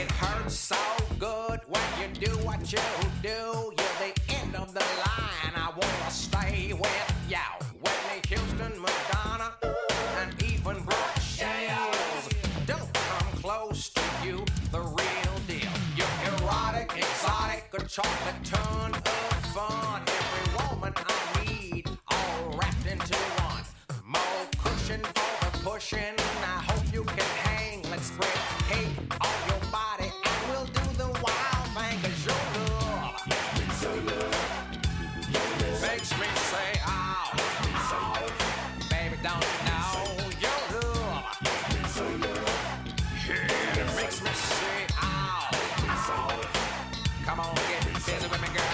it hurts so good when you do what you do, you're the end of the line, I wanna stay with you, Whitney Houston, Madonna, and even Brooke Shields, don't come close to you, the real deal, you're erotic, exotic, a chocolate ton of fun, every woman I need, all wrapped into one, more cushion for the pushing, I hope you can hang, let's spread cake on your body, and we'll do the wild thing, 'cause your love, makes me say, ow, ow, baby, don't you know, your love, yeah, it makes me say, ow, ow, come on, get busy with me, girl.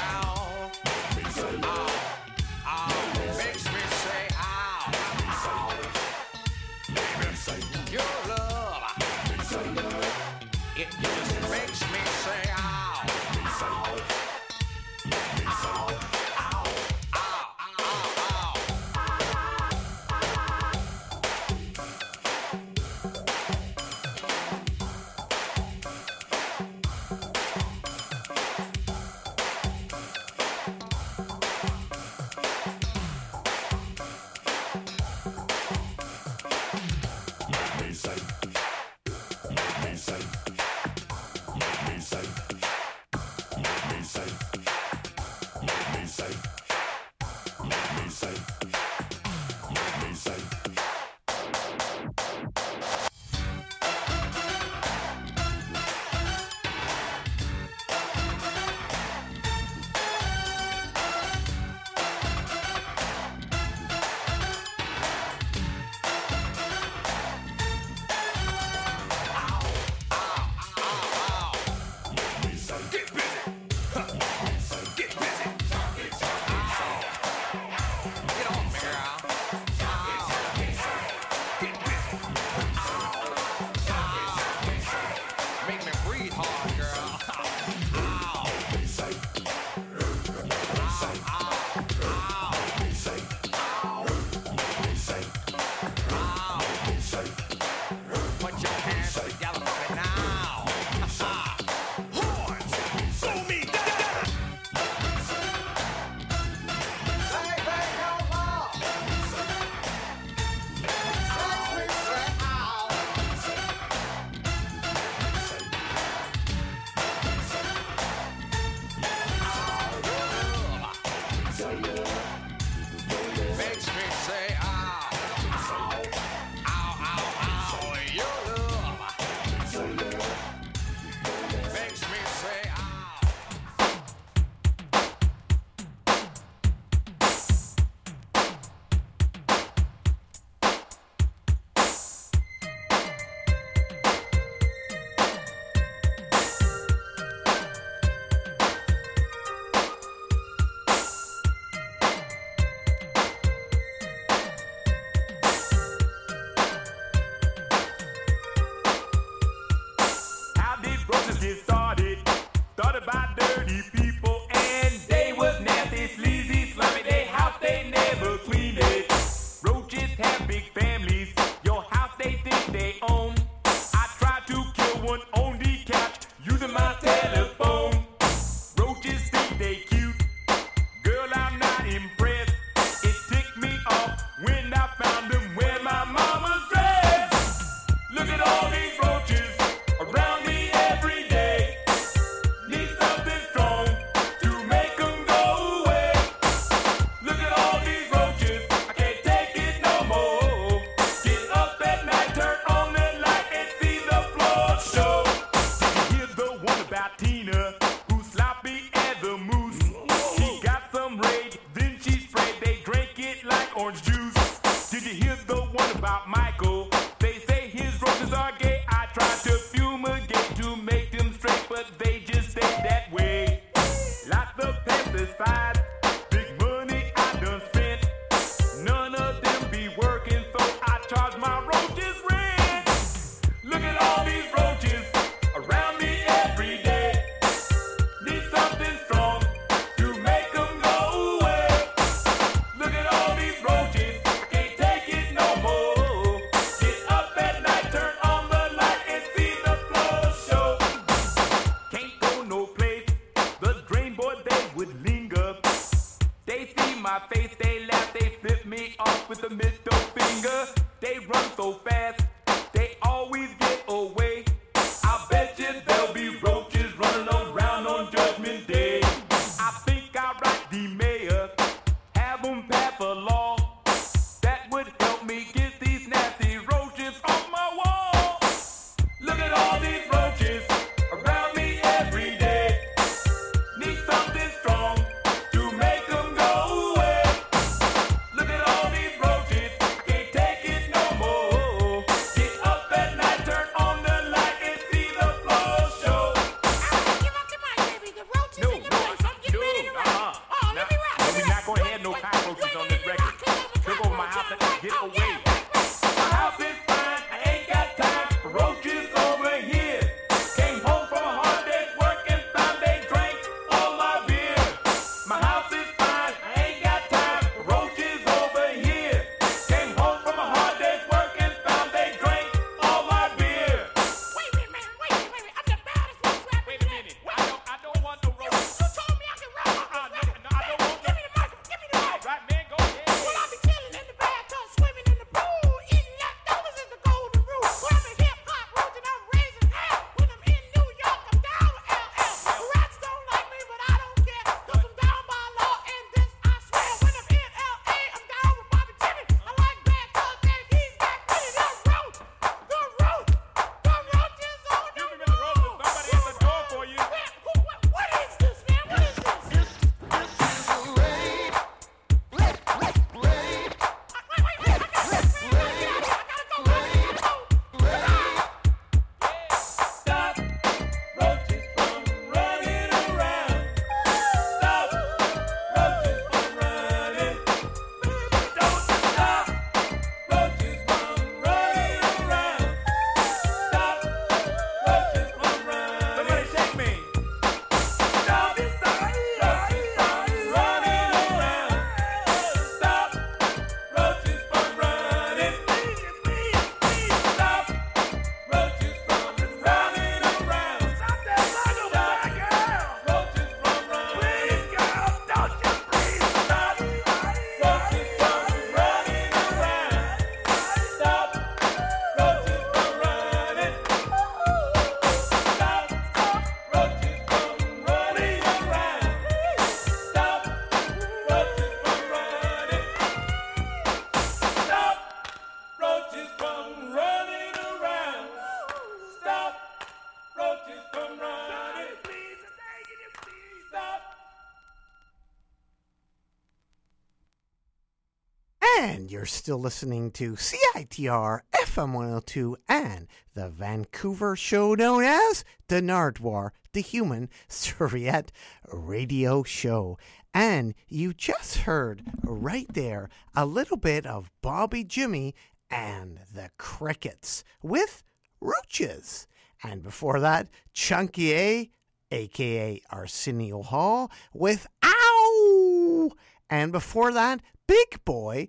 And you're still listening to CITR FM 102 and the Vancouver show known as the Nardwuar, the Human Serviette Radio Show. And you just heard right there a little bit of Bobby Jimmy and the Crickets with Roaches. And before that, Chunky A, a.k.a. Arsenio Hall, with Ow! And before that, Big Boy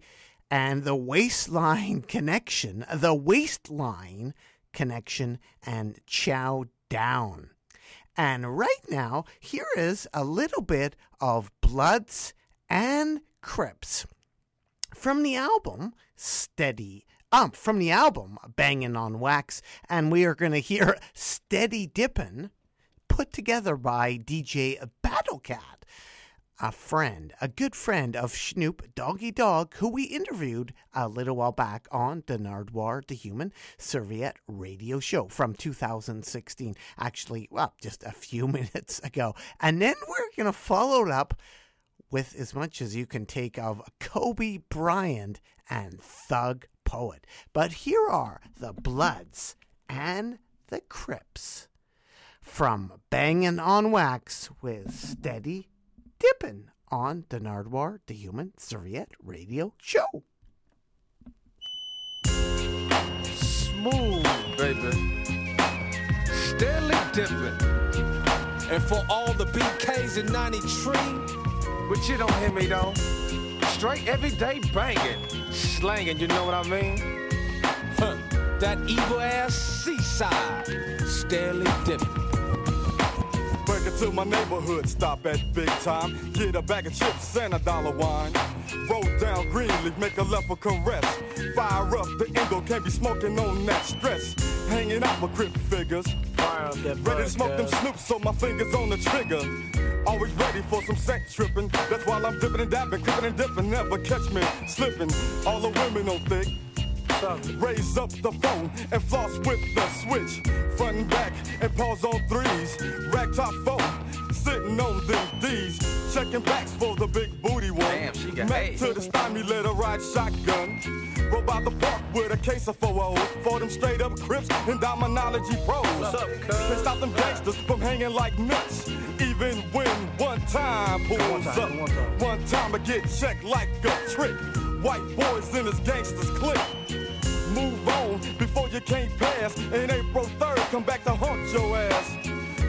and the Waistline Connection, and Chow Down. And right now, here is a little bit of Bloods and Crips from the album Bangin' on Wax, and we are going to hear Steady Dippin', put together by DJ Battle Cat, a good friend of Snoop Doggy Dogg, who we interviewed a little while back on the Nardwuar, the Human Serviette Radio Show from 2016. Actually, well, just a few minutes ago. And then we're going to follow it up with as much as you can take of Kobe Bryant and Thug Poet. But here are the Bloods and the Crips from Bangin' on Wax with Steady Dippin' on the Nardwuar, the Human Serviette Radio Show. Smooth, baby. Steadily dippin'. And for all the BKs in 93, but you don't hear me though. Straight everyday bangin', slangin', you know what I mean? Huh, that evil ass seaside, steadily dippin'. Breaking to my neighborhood, stop at Big Time, get a bag of chips and $1 wine. Roll down Greenleaf, make a left for Caress. Fire up the Ingo, can't be smoking on that stress. Hanging out with Crip figures, ready to smoke them Snoops, so my fingers on the trigger. Always ready for some sack tripping. That's why I'm dipping and dapping, clipping and dipping. Never catch me slipping. All the women on thick. Raise up the phone and floss with the switch. Front and back and pause on threes. Rack top phone, sitting on them D's. Checking backs for the big booty one. Damn, she got Mac to the stymie, let her ride shotgun. Roll by the park with a case of 4-0. For them straight up Crips and Dominology pros. What's up, can't stop them gangsters from hanging like nuts. Even when one time pulls up. One time I get checked like a trick. White boys in his gangsters clique. Move on before you can't pass. And April 3rd, come back to haunt your ass.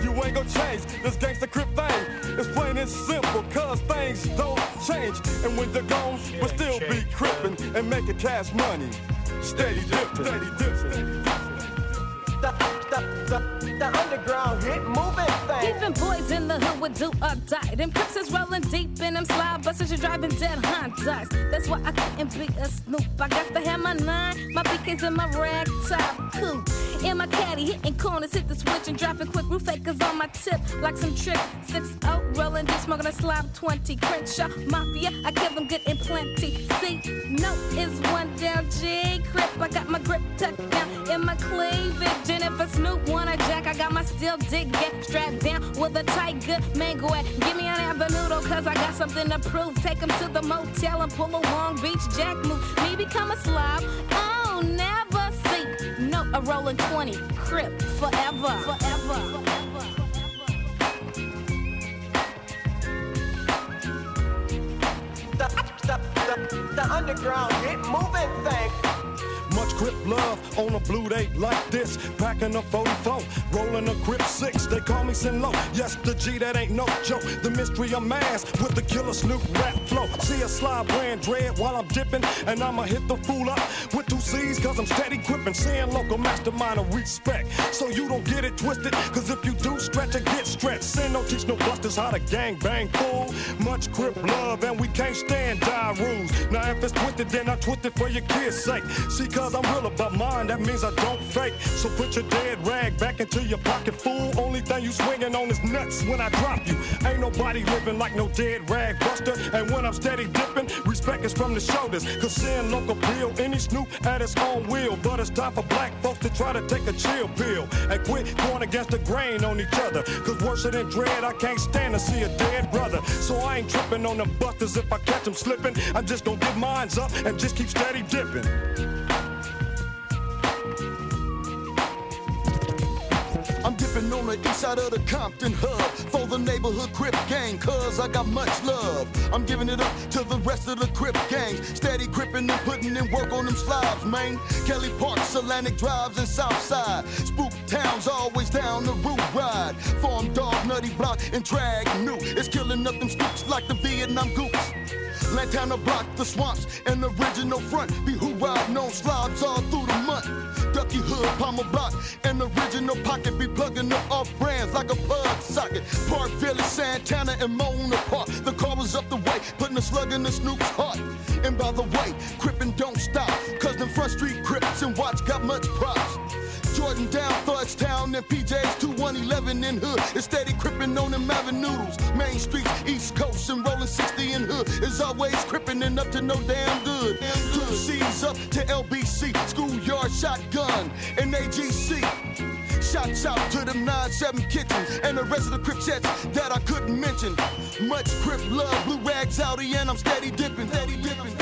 You ain't gon' change this gangster Crip thing. It's plain and simple, cause things don't change. And when they're gone, we'll still be crippin' and making cash money. Steady dip, steady dip, steady dip. The underground hit moving thing. Even boys in the hood would do or die. Them Crips is rolling deep in them slide buses. You're driving dead Hondas. That's why I couldn't be a Snoop. I got to have my 9, my BKs in my rag top coupe. In my caddy, hitting corners, hit the switch and dropping quick. Roof fakers on my tip, like some tricks. 6-0, rolling deep, smoking a slob 20. Crenshaw, Mafia, I give them good and plenty. See, no is one down, G. Crip, I got my grip tucked down in my cleavage. And if a Snoop wanna jack, I got my steel dick get strapped down with a tight good mango at. Give me an avenuto, cause I got something to prove. Take him to the motel and pull a Long Beach Jack move. Me become a slob, I'll never see. No, a rolling 20, Crip, forever. The underground hit moving thing. Much Crip love on a blue date like this. Packing a 44, rolling a Crip 6. They call me Sin Low. Yes, the G, that ain't no joke. The mystery of mass with the killer Snoop rap flow. See a slide brand dread while I'm dipping. And I'ma hit the fool up with 2 C's cause I'm steady gripping. Seeing local mastermind of respect. So you don't get it twisted. Cause if you do stretch or get stretched. Sin don't teach no busters how to gang bang fool. Much Crip love and we can't stand die rules. Now if it's twisted then I twist it for your kids sake. See cause I'm real about mine, that means I don't fake. So put your dead rag back into your pocket, fool. Only thing you swinging on is nuts when I drop you. Ain't nobody living like no dead rag buster. And when I'm steady dipping, respect is from the shoulders. Cause seeing local peel, any Snoop at his own will. But it's time for black folks to try to take a chill pill and quit going against the grain on each other. Cause worse than dread, I can't stand to see a dead brother. So I ain't tripping on them busters if I catch them slipping. I'm just gonna give mines up and just keep steady dipping. I'm dipping on the east side of the Compton hub for the neighborhood Crip gang, cause I got much love. I'm giving it up to the rest of the Crip gang. Steady crippin' and putting in work on them slabs, man. Kelly Park, Atlantic Drives, and Southside. Spook Town's always down the route ride. Farm Dog, Nutty Block, and Drag New. It's killing up them scoops like the Vietnam Goops. Lantana Block, the swamps, and the original front. Be who riding on slobs all through the month. Ducky Hood, Palmer Block, and the original pocket. Be plugging up off brands like a plug socket. Park Village, Santana, and Mona Park. The car was up the way, putting a slug in the Snoop's heart. And by the way, crippin' don't stop. Cause them front street Crips and Watts got much props. Jordan down, Fudgetown, and PJ's 2111 in hood. It's steady crippin' on them avenues. Main streets, East Coast, and rollin' 60 in hood. It's always crippin' and up to no damn good. Two C's up to LBC, Schoolyard, Shotgun, and AGC. Shouts out to them 9-7 kitchens and the rest of the Cripettes that I couldn't mention. Much Crip love, blue rags outie, and I'm steady dippin', steady dippin'.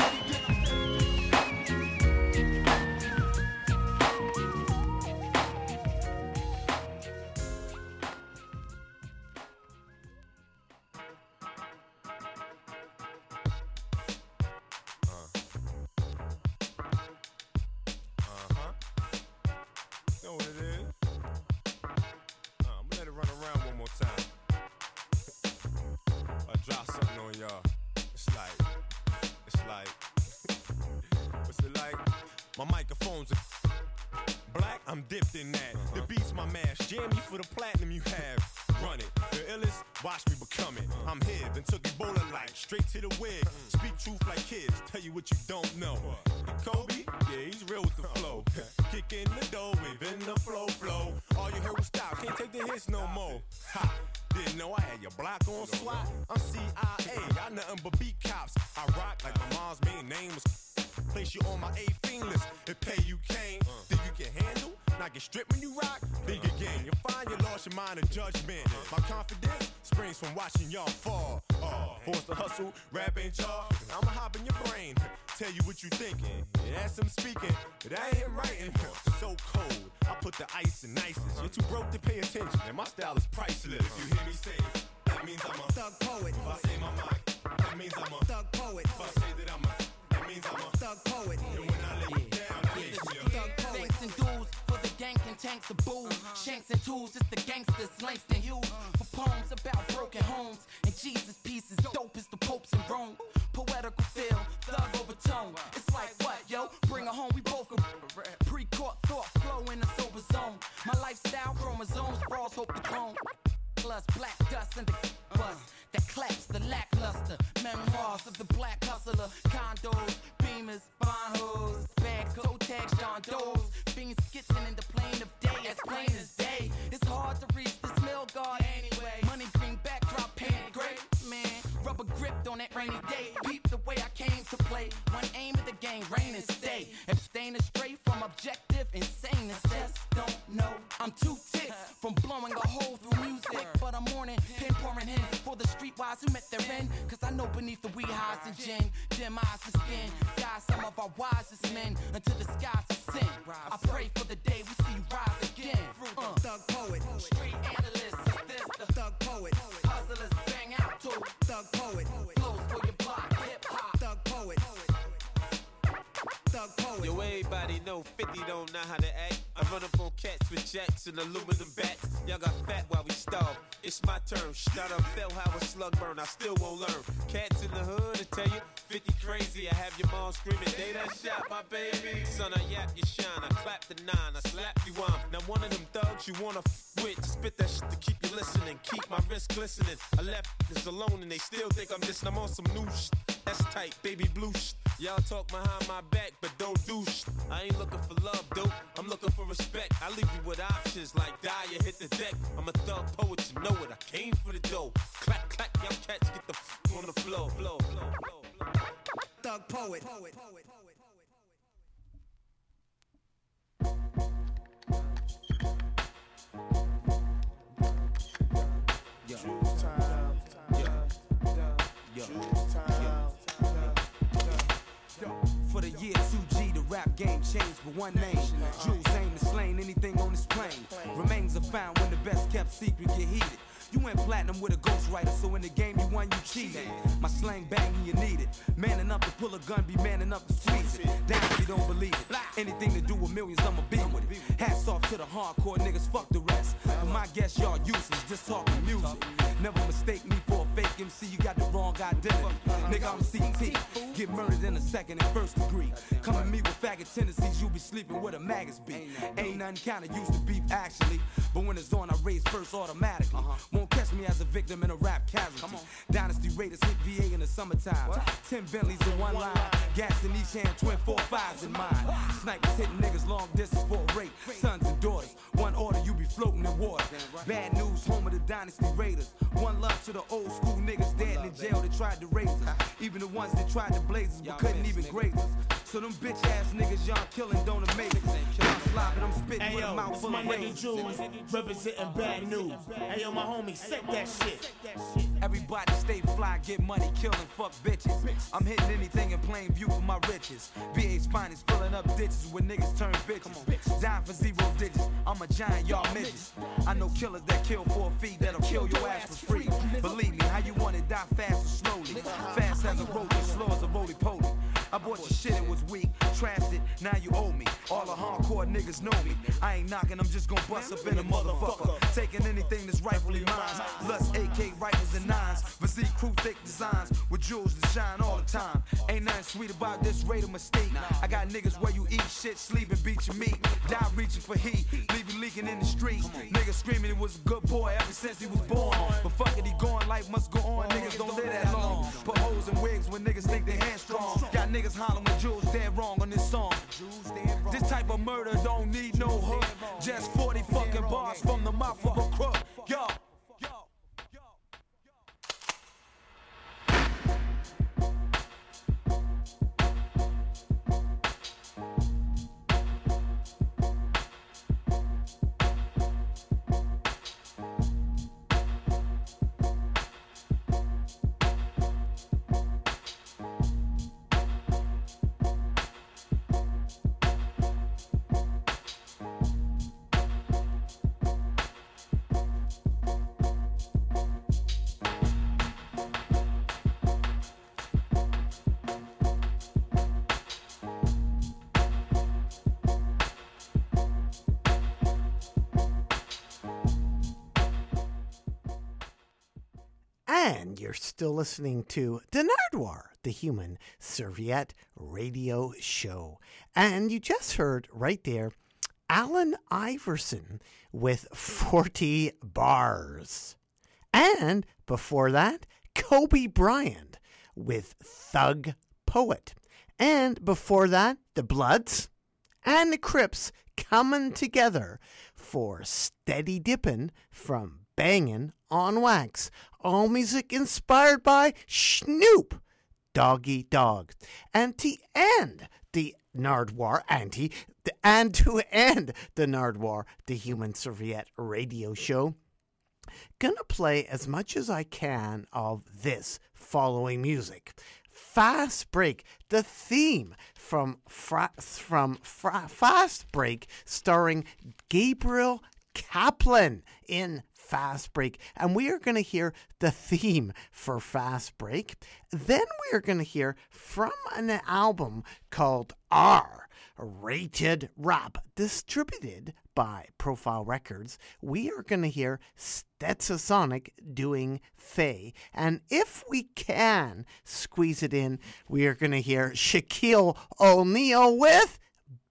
And aluminum bats, y'all got fat while we starve. It's my turn. Shut up, felt how a slug burn. I still won't learn. Cats in the hood, I tell you, 50 crazy. I have your mom screaming, they done shot my baby. Son, I yap, you shine. I clap the nine, I slap you on. Now one of them thugs you wanna with. I spit that shit to keep you listening, keep my wrist glistening. I left this alone and they still think I'm dissing. I'm on some new shit. That's tight, baby blue shit. Y'all talk behind my back, but don't do shit. I ain't looking for love, dope. I'm looking for respect. I leave you with options like die or hit the deck. I'm a thug poet, you know it. I came for the dough. Clack, clack, y'all cats get the f*** on the floor. For the year 2G, the rap game changed with one name. Jews aim to slain anything on this plane. Remains are found when the best kept secret get heated. You went platinum with a ghostwriter, so in the game you won, you cheated. My slang banging, you need it. Manning up to pull a gun, be manning up to squeeze it. Damn if you don't believe it. Anything to do with millions, I'ma be with it. Hats off to the hardcore niggas, fuck the rest. But my guess, y'all useless, just talking music. Never mistake me for a fake MC, you got the wrong identity. Nigga, I'm CT, get murdered in a second and first degree. Come at me with faggot tendencies, you be sleeping where the maggots be. Ain't nothing kinda used to beef, actually. But when it's on, I raise first automatically. Won't catch me as a victim in a rap casualty. Dynasty Raiders hit VA in the summertime. 10 Bentleys in one line, gas in each hand, twin 4.5s in mine. Snipers hitting niggas long distance for a rape. Sons and daughters, one order, you be floating in water. Bad news, home of the Dynasty Raiders. One love to the old school niggas dead in jail that tried to raise us. Even the ones that tried to blaze us but couldn't even graze us. So them bitch ass niggas y'all killing don't amaze us. I'm slobbing, I'm spitting with a mouthful of raises. Nigga Jews representing bad news. Hey yo, my homie, set that shit. Everybody stay fly, get money, kill and fuck bitches. I'm hitting anything in plain view for my riches. VA's finest filling up ditches where niggas turn bitches. Dying for 0 digits, I'm a giant, y'all midgets. I know killers that kill for a fee that'll kill your ass for free. Believe me, how you wanna die fast or slowly? Fast as a road, slow as a roly-poly. I bought your shit, it was weak, trashed it, now you owe me. All the hardcore niggas know me. I ain't knocking, I'm just gonna bust up in a motherfucker. Taking anything that's rightfully mine. Lust, AK, rifles, and nines. Physique, crew, thick designs, with jewels that shine all the time. Ain't nothing sweet about this rate of mistake. I got niggas where you eat shit, sleep, and beat your meat. Die reaching for heat, leave you leaking in the street. Niggas screaming he was a good boy ever since he was born. But fuck it, he gone, life must go on. Niggas don't live that long. Put holes in wigs when niggas think they handstrong. Got niggas hollering with Jews dead wrong on this song. This type of murder don't need no hook. Just 40 fucking bars from the mouth of a crook. Yo. And you're still listening to Nardwuar, the Human Serviette Radio Show. And you just heard right there, Allen Iverson with 40 Bars. And before that, Kobe Bryant with Thug Poet. And before that, the Bloods and the Crips coming together for Steady Dippin' from Bangin' on Wax. All music inspired by Snoop Doggy Dogg. And to end the Nardwuar, the Human Serviette Radio Show, gonna play as much as I can of this following music. Fast Break, the theme from Fast Break, starring Gabriel Kaplan in Fast Break. And we are going to hear the theme for Fast Break. Then we are going to hear from an album called R-Rated Rap, distributed by Profile Records. We are going to hear Stetsasonic doing Faye. And if we can squeeze it in, we are going to hear Shaquille O'Neal with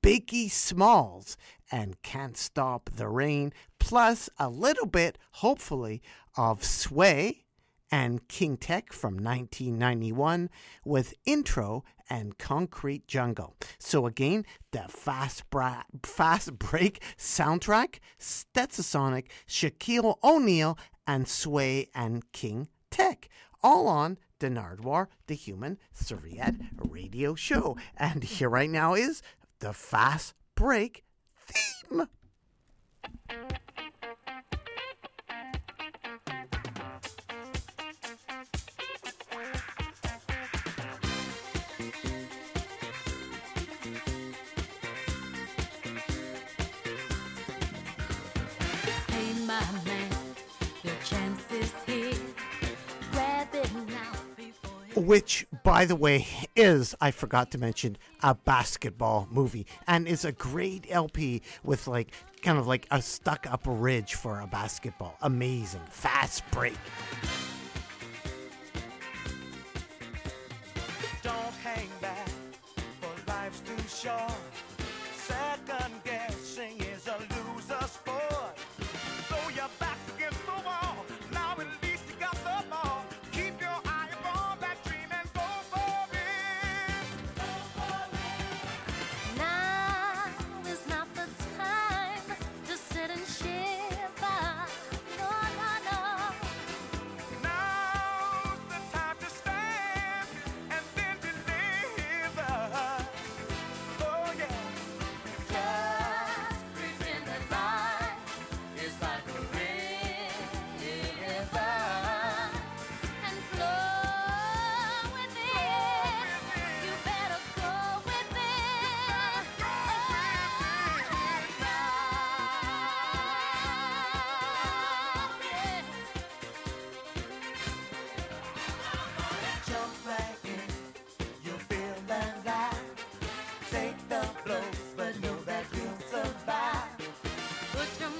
Biggie Smalls and Can't Stop the Rain, plus a little bit, hopefully, of Sway and King Tech from 1991 with Intro and Concrete Jungle. So again, the Fast Break soundtrack, Stetsasonic, Shaquille O'Neal, and Sway and King Tech, all on the Nardwuar, the Human Serviette Radio Show. And here right now is the Fast Break theme. Which, by the way, is, I forgot to mention, a basketball movie. And is a great LP with like kind of like a stuck up ridge for a basketball. Amazing. Fast Break. Don't hang back, for life's too short. Second guessing is a loser sport. Throw your back against the wall. Now at least you got the ball. Keep your eye upon that dream and go for it. Go for it. Now is not the time to sit and shiver. No, no, no. Now's the time to stand and then deliver. Oh, yeah. Just pretend that life is like a river and flow with it. You better go with it. Ride. Jump back in, you feel alive. Take the blows, but know that you'll survive. Put your marbles on the line. If you lose, it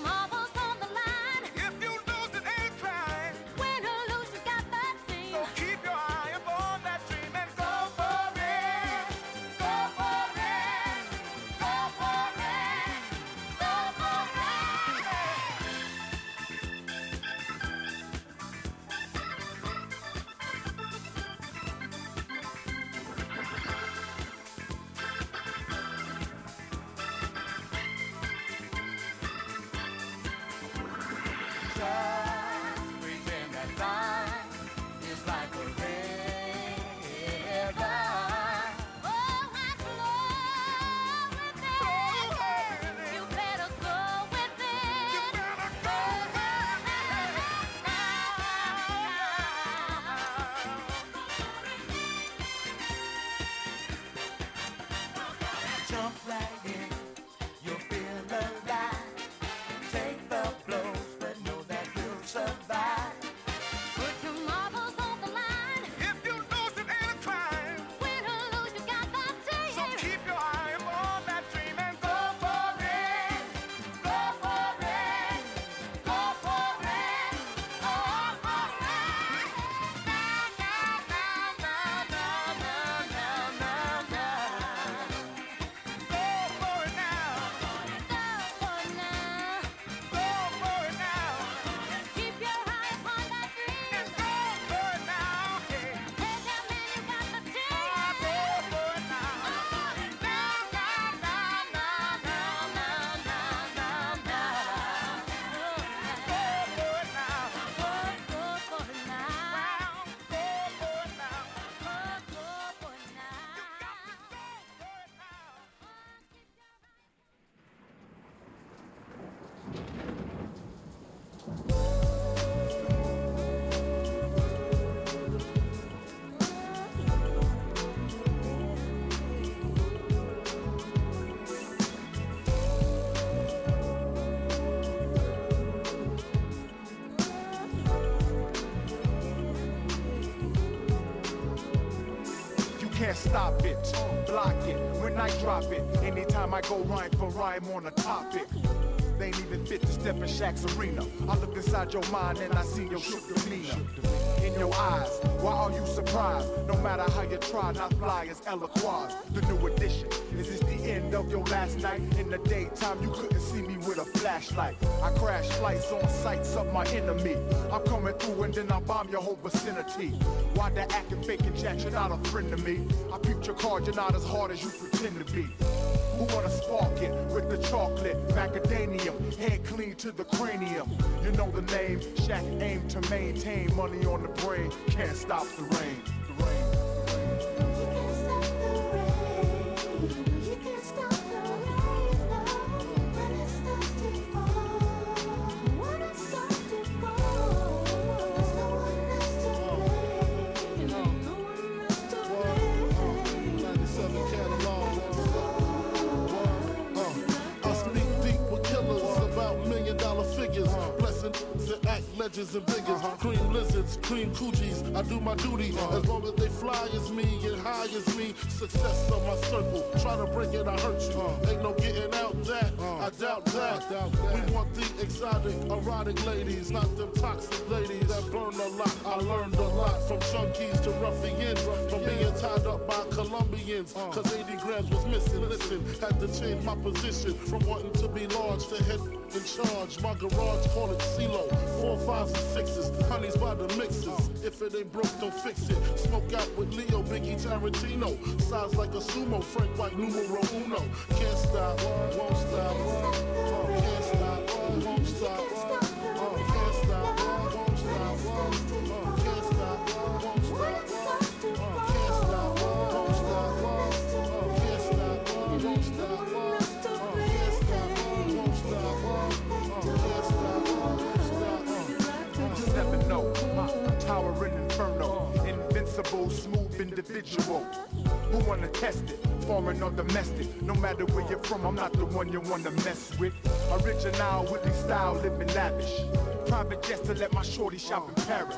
ain't crime. Win or lose, you got that thing. So keep your eye upon that dream and go for it. Go for it. Go for it. Go for it. Just pretend that life is like a river. Oh, and flow with it. You better go with it. You better go with it. Jump right in, you'll feel alive. Take the blows, but know that you'll survive. Put your marbles on the line. If you lose, it ain't a crime. Win or lose, you got that thing. So keep your eye upon that dream and go for it. Go for it. Go for it. Go for it. Na, na, na, na, na, na, na, na, na. Go for it now. Go for it now. Go for it now. Keep your eye upon that dream. And go for it now. Yeah. Hey, that man, you got the team. Go for it now. Na, na, na, na, na, na, na, na, na. Go for it now. Go for it now. Go for it now. Go for it now. You got to go for it now. You can't stop it, block it, when I drop it. Anytime I go rhyme for rhyme on a topic, they ain't even fit to step in Shaq's arena. I looked inside your mind and I seen your shook demeanor in your eyes. Why are you surprised? No matter how you try, not fly as Eloquaz. The new edition. Is this the end of your last night? In the daytime, you couldn't see me with a flashlight. I crash flights on sights of my enemy. I'm coming through and then I bomb your whole vicinity. Why that acting fake and chat? You're not a friend to me. I peeped your card, you're not as hard as you pretend to be. Who wanna spark it with the chocolate macadamium? Head clean to the cranium. You know the name. Shaq aim to maintain. Money on the brain. Can't stop the rain. The rain. That act legends and biggest, cream lizards, cream coochies. I do my duty as long as they fly as me and high as me. Success of my circle, try to break it, I hurt you. Ain't no getting out that. I doubt that. We want the exotic, erotic ladies, not them toxic ladies that burn a lot. I learned a lot from junkies to ruffians, from being tied up by Colombians, cause 80 grams was missing. Listen, had to change my position from wanting to be large to head in charge. My garage call it CeeLo. 4, 5s, and 6s, honeys by the mixes. If it ain't broke, don't fix it. Smoke out with Leo, Biggie Tarantino. Size like a sumo, Frank White, numero uno. Can't stop, won't stop, can't stop, won't stop, can't stop, won't stop, can't stop, won't stop. Tower in Inferno, invincible, smooth individual. Who wanna test it, foreign or domestic? No matter where you're from, I'm not the one you wanna mess with. Original, Whitley style, living lavish. Private jets to let my shorty shop in Paris.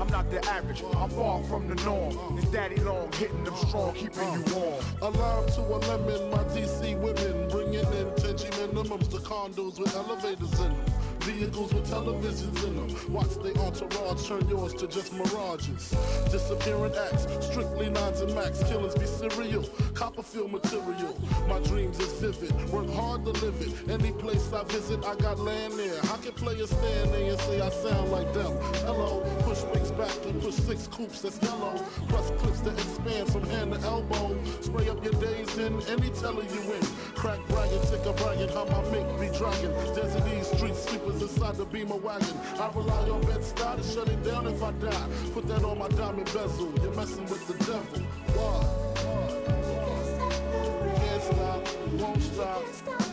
I'm not the average, I'm far from the norm. It's daddy long, hitting them strong, keeping you warm. A lime to a lemon, my DC women. Bringing in 10G minimums to condos with elevators in them. Vehicles with televisions in them. Watch they entourage turn yours to just mirages. Disappearing acts, strictly nines and max. Killers be serial, Copperfield material. My dreams is vivid, work hard to live it. Any place I visit, I got land there. How can players stand there and say I sound like them? Hello, push wings back and push 6 coupes that's yellow. Plus clips that expand from hand to elbow. Spray up your days in any teller you in. Crack bragging, tick a bragging, how my mink be dragging. Desert East street sleepers inside the Beamer wagon. I rely on Bed-Stuy to shut it down if I die. Put that on my diamond bezel. You're messing with the devil. Why? Can't stop, won't stop.